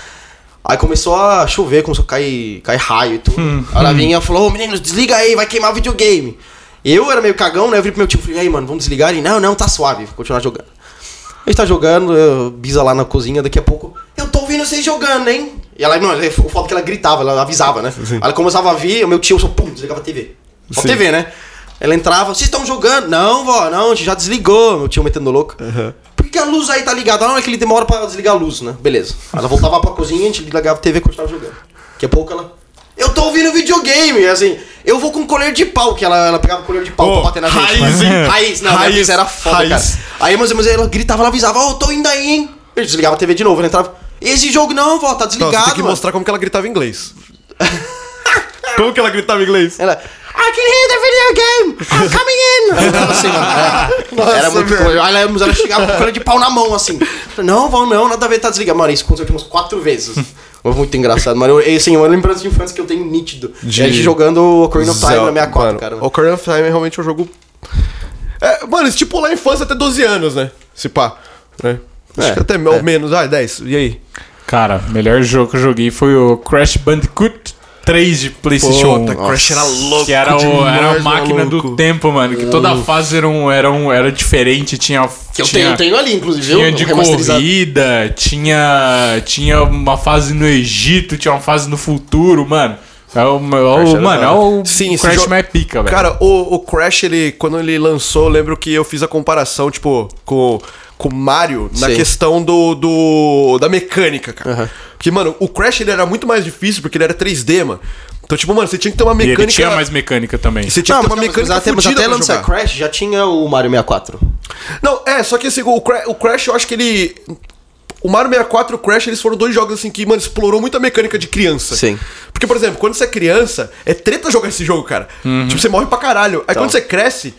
Aí começou a chover, começou a cair raio e tudo. Ela vinha e falou, meninos, desliga aí, vai queimar o videogame. Eu era meio cagão, né? Eu vi pro meu tio e falei, aí, mano, vamos desligar? E não, tá suave, vou continuar jogando. A gente tá jogando, eu bisa lá na cozinha, daqui a pouco, eu tô ouvindo vocês jogando, hein? E ela, não, o fato que ela gritava, ela avisava, né? Sim. Ela começava a vir, o meu tio só, pum, desligava a TV. Só sim. TV, né? Ela entrava, vocês estão jogando? Não, vó, não, a gente já desligou. Meu tio metendo louco. Por que a luz aí tá ligada? Não, é que ele demora pra desligar a luz, né? Beleza. Ela voltava pra cozinha, a gente ligava a TV e continuava jogando. Daqui a pouco ela... Eu tô ouvindo videogame, assim... Eu vou com colher de pau, que ela pegava colher de pau pra bater na gente. Raiz, hein? Raiz, não, raiz era foda, raiz. Cara. Aí, mas ela gritava, ela avisava, ó, tô indo aí, hein? Eu desligava a TV de novo, ela entrava... Esse jogo não, vó, tá desligado, não, você tem que mostrar como que ela gritava em inglês. Como que ela gritava em inglês? Ela... I can hear the video game! I'm coming in! Ela assim, mano. Era muito coisa. Aí ela chegava com colher de pau na mão, assim. Não, vão não, nada a ver, tá desligado. Mano, isso aconteceu umas 4 vezes. Muito engraçado, mano. Eu, assim, uma lembrança de infância que eu tenho nítido. De jogando Ocarina of Time na minha conta, cara. Ocarina of Time é realmente um jogo... mano, estipular a infância até 12 anos, né? Se pá. Né? Acho que até menos. 10. E aí? Cara, o melhor jogo que eu joguei foi o Crash Bandicoot 3 de PlayStation 1. Crash era louco. Que era a máquina do tempo, mano. Que toda fase era diferente. Eu tenho ali, inclusive. Tinha de corrida, tinha uma fase no Egito, tinha uma fase no futuro, mano. O Crash mais pica, velho. Cara, o Crash, quando ele lançou, eu lembro que eu fiz a comparação, tipo, com o Mario na questão da mecânica, cara. Porque, mano, o Crash ele era muito mais difícil porque ele era 3D, mano. Então, tipo, mano, você tinha que ter uma mecânica... E ele tinha mais mecânica também. Você tinha que ter uma mecânica fodida pra jogar. Até lançar Crash já tinha o Mario 64. Não, só que assim, o Crash eu acho que ele... O Mario 64 e o Crash, eles foram 2 jogos assim que, mano, explorou muita mecânica de criança. Sim. Porque, por exemplo, quando você é criança, é treta jogar esse jogo, cara. Tipo, você morre pra caralho. Aí quando você cresce...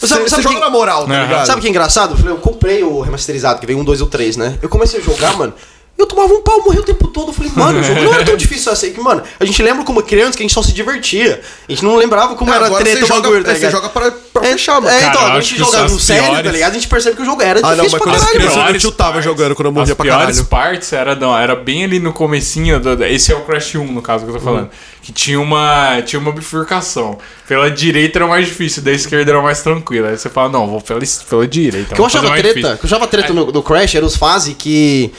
Mas você joga na moral, tá ligado? Sabe o que é engraçado? Eu falei, eu comprei o remasterizado, que veio 1, 2 ou 3, né? Eu comecei a jogar, mano... Eu tomava um pau, morri o tempo todo. Eu falei, mano, o jogo não era tão difícil assim. Que, mano, a gente lembra como criança que a gente só se divertia. A gente não lembrava como era treta o bagulho, tá ligado? Você joga pra fechar, mano. Então, a gente jogava no sério, tá ligado? A gente percebe que o jogo era difícil pra caralho. Eu tava jogando quando eu morria pra caralho. As piores partes era bem ali no comecinho. Esse é o Crash 1, no caso, que eu tô falando. Que tinha uma bifurcação. Pela direita era mais difícil, da esquerda era mais tranquila. Aí você fala, não, vou pela direita. O que eu achava treta do Crash era os fases que...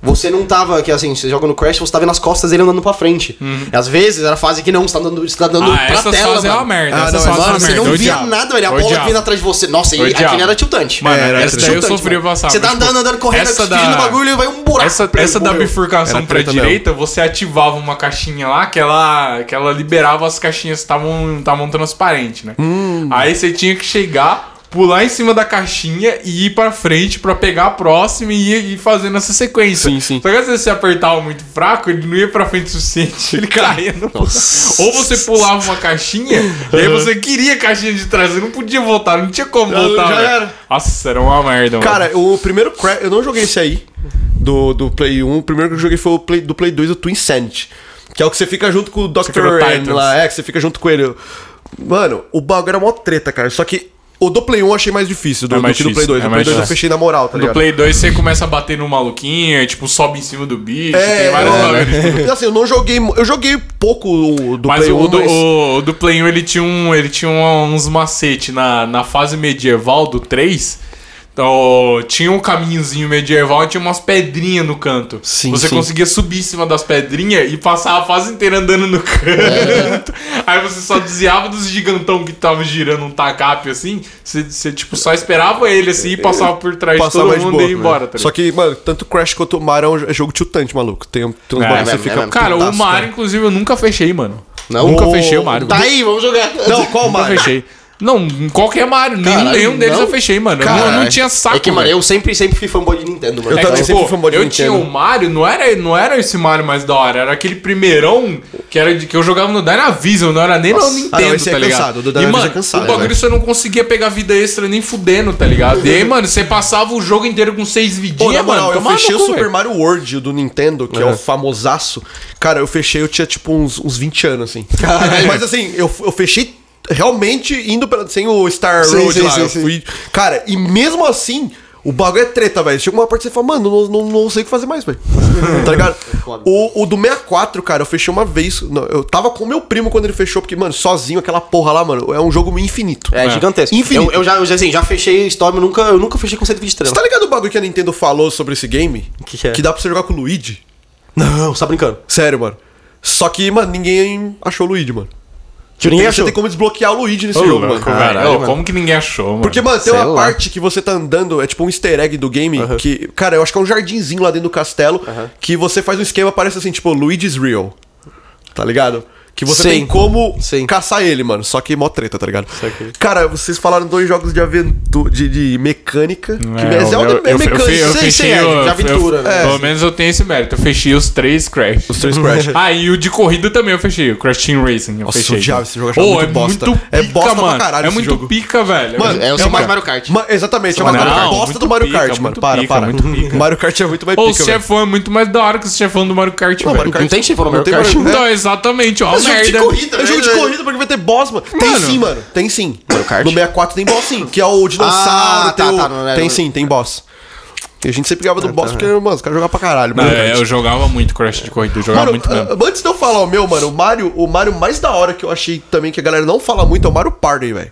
Você não tava, que assim, você joga no Crash, você tá vendo as costas dele andando pra frente. Às vezes era a fase que não, você tá dando pra tela. Essas fases é uma merda. Você não via nada, velho. A bola vindo atrás de você. Nossa, aquele era tiltante. Mano, essa daí eu sofri passar. Você tá andando, correndo, despedindo o bagulho e vai um buraco. Essa da bifurcação pra direita, você ativava uma caixinha lá que ela liberava as caixinhas que estavam transparentes, né? Aí você tinha que chegar... pular em cima da caixinha e ir pra frente pra pegar a próxima e ir fazendo essa sequência. Sim, sim. Só que às vezes você apertava muito fraco, ele não ia pra frente o suficiente, ele caía no... Ou você pulava uma caixinha, e aí você queria a caixinha de trás, você não podia voltar, não tinha como voltar. Já era. Nossa, era uma merda, mano. Cara, o primeiro Crash... Eu não joguei esse aí, do Play 1. O primeiro que eu joguei foi o do Play 2, o Twin Sanity. Que é o que você fica junto com o Dr. N lá. É, que você fica junto com ele. Mano, o bagulho era mó treta, cara. Só que o do Play 1 eu achei mais difícil do que do Play 2. O Play 2 eu fechei na moral, tá ligado? No Play 2 você começa a bater no maluquinho, tipo, sobe em cima do bicho, tem várias bagulhas. Tipo... Assim, eu não joguei... Eu joguei pouco do Play 1, mas... O do Play 1, ele tinha uns macetes na fase medieval do 3... Então, tinha um caminhozinho medieval e tinha umas pedrinhas no canto. Sim, você conseguia subir em cima das pedrinhas e passar a fase inteira andando no canto. É. Aí você só desviava dos gigantão que estavam girando um tacape assim. Você tipo, só esperava ele assim e passava por trás de todo mundo e ia embora. Tá? Só que, mano, tanto Crash quanto o Mario é jogo tiltante, maluco. Tem uns bagulho que você fica... Cara, o Mario, inclusive, eu nunca fechei, mano. Não, nunca fechei o Mario. Tá aí, vamos jogar. Não, qual Mario? Nunca fechei. Não, qualquer Mario, nenhum deles eu fechei, mano. Eu não tinha saco. É que, mano, eu sempre fui fanboy de Nintendo, mano. Eu também sempre fui fanboy de Nintendo. Eu tinha o Mario, não era esse Mario mais da hora, era aquele primeirão que eu jogava no Dynavision, não era nem no Nintendo, tá ligado? E, mano, o bagulho você não conseguia pegar vida extra nem fudendo, tá ligado? E aí, mano, você passava o jogo inteiro com 6 vidinhas, mano. Eu fechei o Super Mario World do Nintendo, que é o famosaço. Cara, eu fechei, eu tinha tipo uns 20 anos, assim. Mas assim, eu fechei realmente indo sem o Star Road lá. Fui... Cara, e mesmo assim, o bagulho é treta, velho. Chega uma parte que você fala, mano, não sei o que fazer mais, velho. Tá ligado? O do 64, cara, eu fechei uma vez. Eu tava com meu primo quando ele fechou, porque, mano, sozinho aquela porra lá, mano, é um jogo infinito. É gigantesco. Infinito. Eu já fechei Storm, eu nunca fechei com 123. Você tá ligado o bagulho que a Nintendo falou sobre esse game? Que é? Que dá pra você jogar com o Luigi? Não, você tá brincando. Sério, mano. Só que, mano, ninguém achou o Luigi, mano. Você tem como desbloquear o Luigi nesse jogo, mano. Caralho, mano. Como que ninguém achou, mano? Porque, mano, tem uma parte que você tá andando, é tipo um easter egg do game, que, cara, eu acho que é um jardinzinho lá dentro do castelo, que você faz um esquema, parece assim, tipo, Luigi's Real, tá ligado? Que você tem como caçar ele, mano. Só que mó treta, tá ligado? Cara, vocês falaram 2 jogos de aventura, de mecânica. É mecânica, de aventura, né? Pelo menos eu tenho esse mérito. Eu fechei os 3 Crash. Os 3 Crash. Ah, e o de corrida também eu fechei. O Crash Team Racing. Eu fechei. Nossa, esse jogo é muito bosta. É bosta pra caralho. É muito pica, velho. Mano, é o mais Mario Kart. Exatamente, é o mais bosta do Mario Kart, mano. Para. Mario Kart é muito mais pica. O chefão é muito mais da hora que o chefão do Mario Kart, velho. Não tem chefão do Mario Kart? Então, exatamente, ó. É jogo de corrida, é jogo de corrida porque vai ter boss, mano. Tem sim, mano. Tem sim. Mario Kart. No 64 tem boss sim, que é o dinossauro. Tem sim, tem boss. E a gente sempre ganhava do boss porque, mano, os caras jogavam pra caralho. Não, eu jogava muito Crash de corrida, eu jogava muito mesmo. Antes de eu falar o meu, mano, o Mario mais da hora que eu achei também que a galera não fala muito é o Mario Party, velho.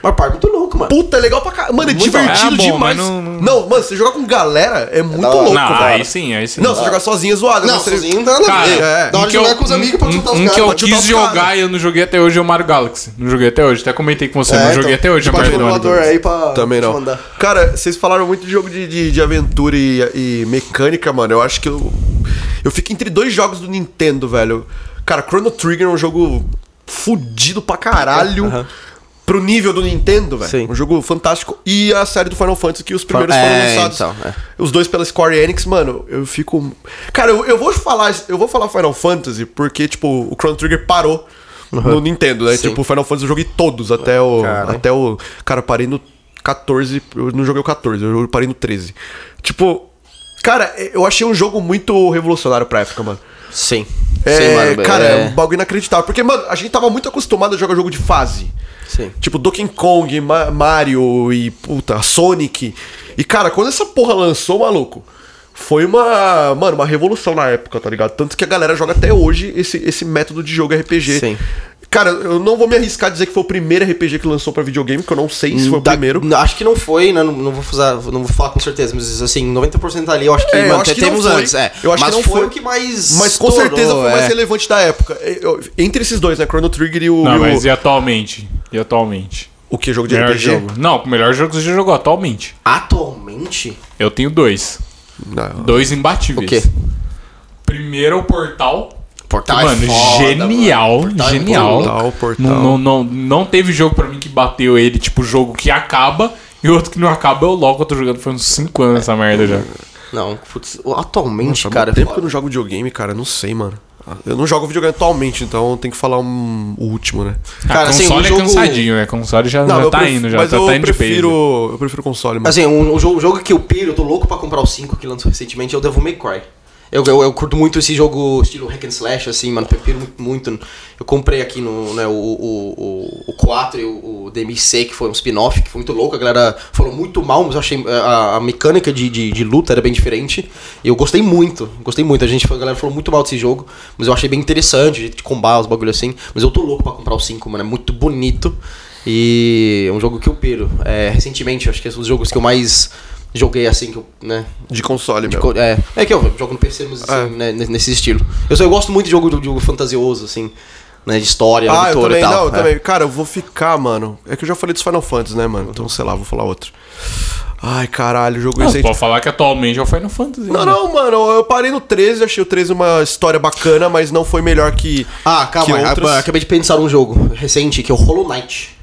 Mario Party é muito louco, mano. Puta, é legal pra caralho. Mano, é divertido demais. Não, mano, você jogar com galera é muito louco, velho. Não, aí sim. Não, você jogar sozinho é zoado. Não, sozinho não dá nada. Dá hora de jogar com os amigos pra chutar os caras. Um que eu quis jogar e eu não joguei até hoje é o Mario Galaxy. Não joguei até hoje. Até comentei com você, não joguei até hoje. Bate o emulador aí pra... Também não. Cara, vocês falaram muito de jogo de aventura e mecânica, mano. Eu acho que eu fico entre 2 jogos do Nintendo, velho. Cara, Chrono Trigger é um jogo fudido pra caralho. Pro nível do Nintendo, velho. Um jogo fantástico. E a série do Final Fantasy, que os primeiros foram lançados. Então, os 2 pela Square Enix, mano, eu fico... Cara, eu vou falar Final Fantasy porque, tipo, o Chrono Trigger parou no Nintendo, né? Tipo, o Final Fantasy eu joguei todos até o... Cara, eu parei no 14. Eu não joguei o 14, eu parei no 13. Tipo, cara, eu achei um jogo muito revolucionário pra época, mano. Sim. Cara, é um bagulho inacreditável. Porque, mano, a gente tava muito acostumado a jogar jogo de fase. Sim. Tipo, Donkey Kong, Mario e, puta, Sonic. E, cara, quando essa porra lançou, maluco, foi uma, mano, uma revolução na época, tá ligado? Tanto que a galera joga até hoje esse método de jogo RPG. Sim. Cara, eu não vou me arriscar a dizer que foi o primeiro RPG que lançou pra videogame, que eu não sei se foi o primeiro. Acho que não foi, né? Não vou falar com certeza, mas assim, 90% ali eu acho que até temos antes. Eu acho que não foi o que mais. Mas com certeza foi o mais relevante da época. Entre esses 2, né? Chrono Trigger e o. Não, mas e atualmente? O que? Jogo de melhor RPG? Jogo. Não, o melhor jogo que você já jogou atualmente. Atualmente? Eu tenho 2. 2 imbatíveis. O quê? Primeiro é o Portal. Portal, mano, é foda, genial, mano. Portal, genial. Portal. Não teve jogo pra mim que bateu ele, tipo, jogo que acaba e outro que não acaba. Eu logo tô jogando faz uns 5 anos essa merda já. Não, putz, atualmente, nossa, cara... Tempo que eu não jogo videogame, cara, não sei, mano. Eu não jogo videogame atualmente, então tem que falar o último, né? Cara, console assim, é cansadinho, né? Console já tá indo, já tá indo de peso. Eu prefiro console, mano. Assim, o jogo que eu piro, eu tô louco pra comprar o 5 que lançou recentemente, é o Devil May Cry. Eu curto muito esse jogo estilo hack and slash, assim, mano, eu piro muito. Eu comprei aqui no, né, o 4 e o DMC, que foi um spin-off, que foi muito louco. A galera falou muito mal, mas eu achei a mecânica de luta era bem diferente. E eu gostei muito. A galera falou muito mal desse jogo, mas eu achei bem interessante, o jeito de combar, os bagulhos assim. Mas eu tô louco pra comprar o 5, mano, é muito bonito. E é um jogo que eu piro. É, recentemente, acho que é um dos jogos que eu mais... joguei assim, né? De console mesmo. É que eu jogo no PC, mas assim, né, nesse estilo. Eu gosto muito de jogo fantasioso, assim, né? De história, aventura e tal. Eu também. Cara, eu vou ficar, mano. É que eu já falei dos Final Fantasy, né, mano? Então, sei lá, vou falar outro. Ai, caralho, o jogo recente... Pode falar que atualmente é o Final Fantasy. Não, mano, eu parei no 13, achei o 13 uma história bacana, mas não foi melhor que... Ah, calma, que outras... acabei de pensar um jogo recente, que é o Hollow Knight.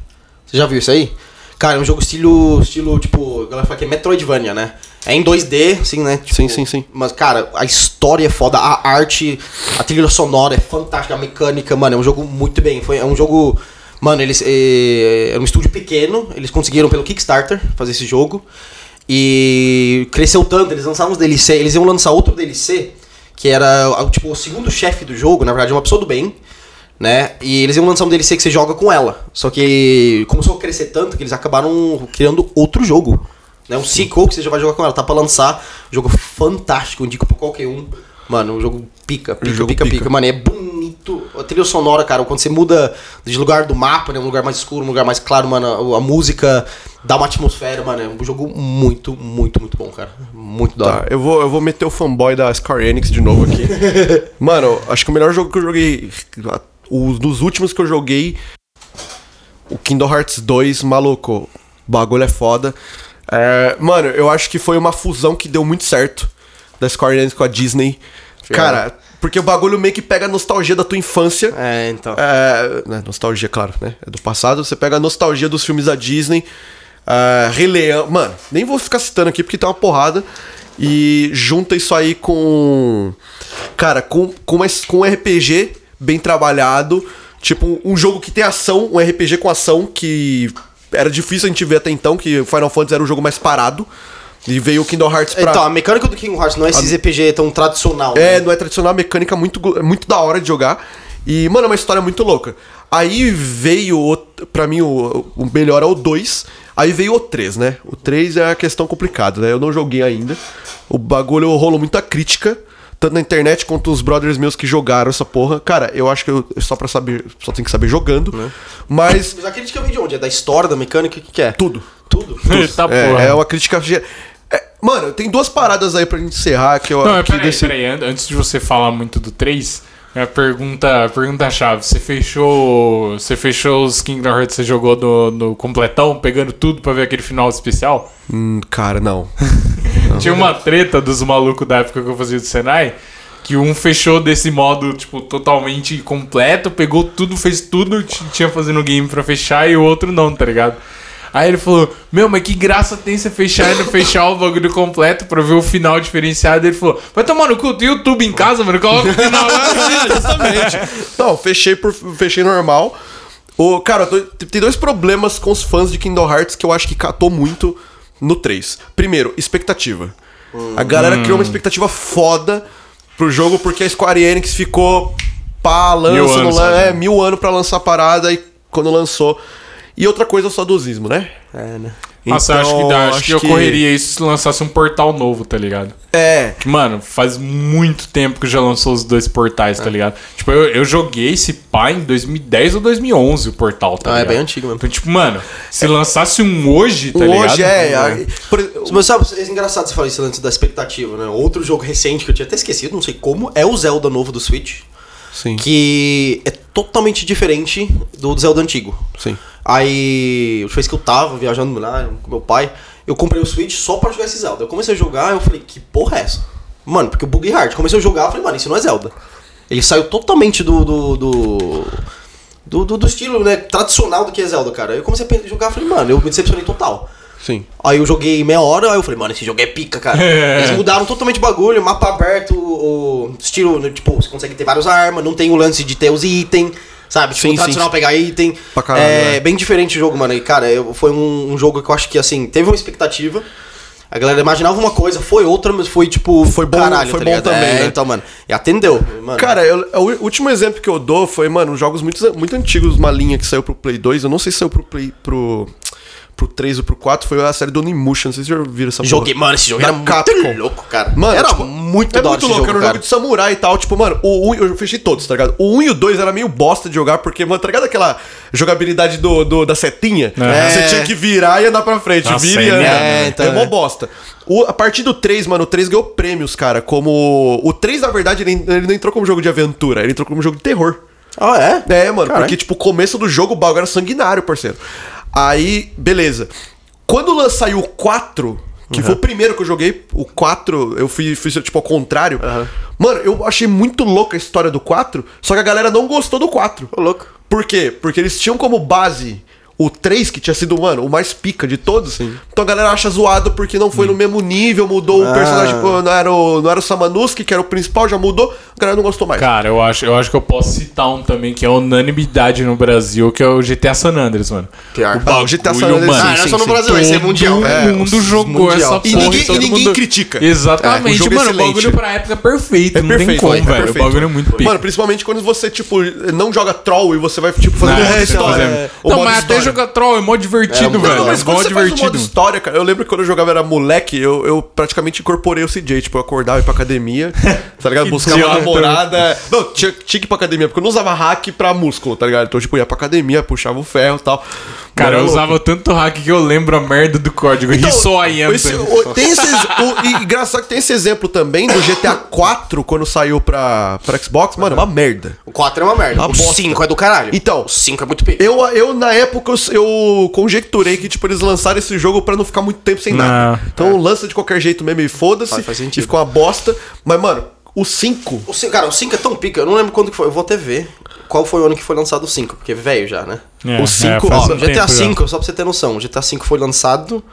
Você já viu isso aí? Cara, é um jogo estilo tipo, a galera fala que é Metroidvania, né? É em 2D, assim, né? Tipo, sim. Mas, cara, a história é foda, a arte, a trilha sonora é fantástica, a mecânica, mano, é um jogo muito bem. É um jogo... Mano, eles... É um estúdio pequeno, eles conseguiram pelo Kickstarter fazer esse jogo. E cresceu tanto, eles lançaram uns DLC, eles iam lançar outro DLC, que era, tipo, o segundo chefe do jogo, na verdade, uma pessoa do bem. Né? E eles iam lançar um DLC que você joga com ela. Só que começou a crescer tanto que eles acabaram criando outro jogo, né? Um sequel que você já vai jogar com ela. Tá pra lançar, um jogo fantástico, indico pra qualquer um. Mano, um jogo pica. Mano, é bonito. A trilha sonora, cara, quando você muda de lugar do mapa, né? Um lugar mais escuro, um lugar mais claro, mano. A música dá uma atmosfera, mano. É um jogo muito, muito, muito bom, cara. Muito da hora. Tá, eu vou meter o fanboy da Square Enix de novo aqui. Mano, acho que o melhor jogo que eu joguei... Dos últimos que eu joguei, o Kingdom Hearts 2, maluco, o bagulho é foda. Mano, eu acho que foi uma fusão que deu muito certo da Square Enix com a Disney. Fial. Cara, porque o bagulho meio que pega a nostalgia da tua infância. É, então. Né, nostalgia, claro, né? É do passado. Você pega a nostalgia dos filmes da Disney. Rei Leão. Mano, nem vou ficar citando aqui porque tá uma porrada. E junta isso aí com... Cara, com RPG... bem trabalhado, tipo um jogo que tem ação, um RPG com ação que era difícil a gente ver até então, que Final Fantasy era um jogo mais parado e veio o Kingdom Hearts pra... Então, a mecânica do Kingdom Hearts não é esses RPG tão tradicional. Né? Não é tradicional, a mecânica é muito da hora de jogar e, mano, é uma história muito louca. Aí veio, pra mim, o melhor é o 2, aí veio o 3, né? O 3 é a questão complicada, né? Eu não joguei ainda, o bagulho rolou muita crítica, tanto na internet quanto os brothers meus que jogaram essa porra. Cara, eu acho que eu só tem que saber jogando, né? Mas a crítica vem de onde? É da história, da mecânica? O que é? Tudo. Tá, porra. É uma crítica... Mano, tem duas paradas aí pra gente encerrar que eu... Não, peraí. Antes de você falar muito do 3, minha pergunta chave. Você fechou os Kingdom Hearts, você jogou no completão, pegando tudo pra ver aquele final especial? Cara, não. Tinha uma treta dos malucos da época que eu fazia do Senai, que um fechou desse modo, tipo, totalmente completo, pegou tudo, fez tudo que tinha fazendo o game pra fechar, e o outro não, tá ligado? Aí ele falou, meu, mas que graça tem você fechar e não fechar o bagulho completo pra ver o final diferenciado. Ele falou, vai tomar no cu, tem YouTube em casa, mano, coloca o final lá. Justamente. Não, fechei normal. Cara, tem dois problemas com os fãs de Kingdom Hearts que eu acho que catou muito no 3. Primeiro, expectativa. A galera criou uma expectativa foda pro jogo, porque a Square Enix ficou mil anos pra lançar a parada, e quando lançou... E outra coisa é o saudosismo, né? Né? Nossa, então, acho que ocorreria isso se lançasse um portal novo, tá ligado? Mano, faz muito tempo que já lançou os dois portais, tá ligado? Tipo, eu joguei esse pá em 2010 ou 2011 o portal, tá ligado? É bem antigo mesmo. Então, tipo, mano, se lançasse um hoje, tá ligado? Hoje Mas sabe, é engraçado você falar isso antes da expectativa, né? Outro jogo recente que eu tinha até esquecido, não sei como, é o Zelda novo do Switch. Sim. Que é totalmente diferente do Zelda antigo. Sim. Aí, a vez que eu tava viajando lá com meu pai, eu comprei o Switch só pra jogar esse Zelda. Eu comecei a jogar, eu falei, que porra é essa? Mano, porque eu buguei hard. Comecei a jogar, eu falei, mano, isso não é Zelda. Ele saiu totalmente do estilo, né, tradicional do que é Zelda, cara. Eu comecei a jogar e falei, mano, eu me decepcionei total. Sim. Aí eu joguei meia hora, aí eu falei, mano, esse jogo é pica, cara. É. Eles mudaram totalmente o bagulho, mapa aberto, o estilo, tipo, você consegue ter várias armas, não tem o lance de ter os itens, sabe? Tipo, sim, tradicional sim. Pegar item. Pra caralho, é bem diferente o jogo, mano. E, cara, foi um jogo que eu acho que, assim, teve uma expectativa. A galera imaginava uma coisa, foi outra, mas foi, tipo, foi bom, caralho, foi tá bom também, né? Então, mano, e atendeu, mano. Cara, o último exemplo que eu dou foi, mano, jogos muito antigos, uma linha que saiu pro Play 2, eu não sei se saiu pro Play... pro 3 ou pro 4, foi a série do Onimusha, não sei se vocês já viram essa porra. Joguei, mano, esse jogo era muito louco, cara. Mano, era tipo, muito da hora esse jogo, cara. Era um jogo de samurai e tal, tipo, mano, eu fechei todos, tá ligado? O 1 e o 2 era meio bosta de jogar, porque, mano, tá ligado aquela jogabilidade da setinha? É. Você tinha que virar e andar pra frente, vira e anda. É, então, é mó bosta. A partir do 3, mano, o 3 ganhou prêmios, cara, como... O 3, na verdade, ele não entrou como jogo de aventura, ele entrou como jogo de terror. Ah, é? É, mano, caralho. Porque, tipo, o começo do jogo, o bagulho era sanguinário, parceiro. Aí, beleza. Quando saiu o 4, que foi o primeiro que eu joguei, o 4, eu fui tipo, ao contrário. Uhum. Mano, eu achei muito louca a história do 4, só que a galera não gostou do 4. Ô, louco. Por quê? Porque eles tinham como base o 3, que tinha sido, mano, o mais pica de todos. Sim. Então a galera acha zoado porque não foi no mesmo nível, mudou o personagem, não era o Samanusuke, que era o principal, já mudou, a galera não gostou mais. Cara, eu acho que eu posso citar um também, que é unanimidade no Brasil, que é o GTA San Andreas, mano. Pior. O GTA San Andreas, mano. Ah, não é só no Brasil, esse é mundial. Todo mundo jogou essa porra. E ninguém critica. Exatamente, mano, o bagulho pra época é perfeito, não tem como, velho. O bagulho é muito pica. Mano, principalmente quando você, tipo, não joga troll e você vai, tipo, fazendo a história. Não, mas até jogar troll é mó divertido, velho. Não, mas quando você faz um modo história, cara, eu lembro que quando eu jogava, era moleque, eu praticamente incorporei o CJ, tipo, eu acordava e ia pra academia, tá ligado? Buscava uma namorada. Não, tinha que ir pra academia, porque eu não usava hack pra músculo, tá ligado? Então, tipo, ia pra academia, puxava o ferro e tal. Cara, eu usava tanto hack que eu lembro a merda do código. Então, e engraçado que tem esse exemplo também do GTA 4, quando saiu pra Xbox, mano, é uma merda. O 4 é uma merda. O 5 é do caralho. Então, o 5 é muito pico. Eu na época, eu conjecturei que, tipo, eles lançaram esse jogo pra não ficar muito tempo sem nada. Então lança de qualquer jeito mesmo e foda-se. E ficou uma bosta. Mas, mano, o 5... Cara, o 5 é tão pica. Eu não lembro quando que foi. Eu vou até ver qual foi o ano que foi lançado o 5. Porque é velho já, né? O 5... GTA V, só pra você ter noção. O GTA V foi lançado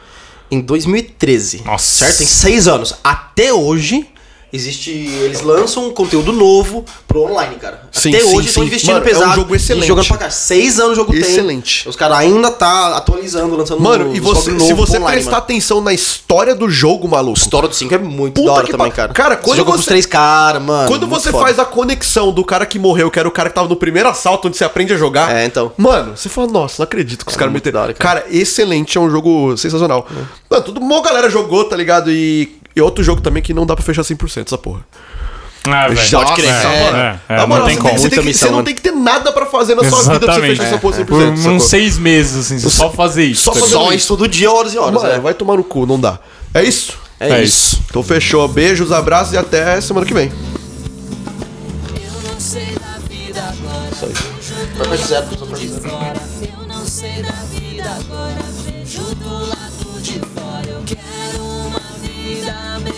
em 2013. Nossa. Certo? Tem 6 anos. Até hoje... Eles lançam um conteúdo novo pro online, cara. Até hoje estão investindo, mano, pesado. É um jogo excelente. Jogando pra cá. 6 anos o jogo excelente. Tem. Excelente. Os caras ainda tá atualizando, lançando um jogo novo. Mano, e se você online, prestar atenção na história do jogo, maluco. A história do 5 é muito da hora também, cara. Cara, quando você joga com os 3 caras, mano. Quando você faz a conexão do cara que morreu, que era o cara que tava no primeiro assalto, onde você aprende a jogar. É, então. Mano, você fala, nossa, não acredito que os caras meteram. Cara, excelente. É um jogo sensacional. É. Mano, tudo bom, a galera jogou, tá ligado? E outro jogo também que não dá pra fechar 100% essa porra. Ah, velho. Você não tem que ter nada pra fazer na sua vida pra você fechar essa porra 100%. Por uns 6 meses, assim, você só fazer isso. Só isso todo dia, horas e horas. Mano, vai tomar no cu, não dá. É isso? É isso. Então fechou. Beijos, abraços e até semana que vem. Eu não sei da vida agora. Só isso. Eu não sei da vida agora. Vejo do lado de fora. Eu quero uma vida melhor.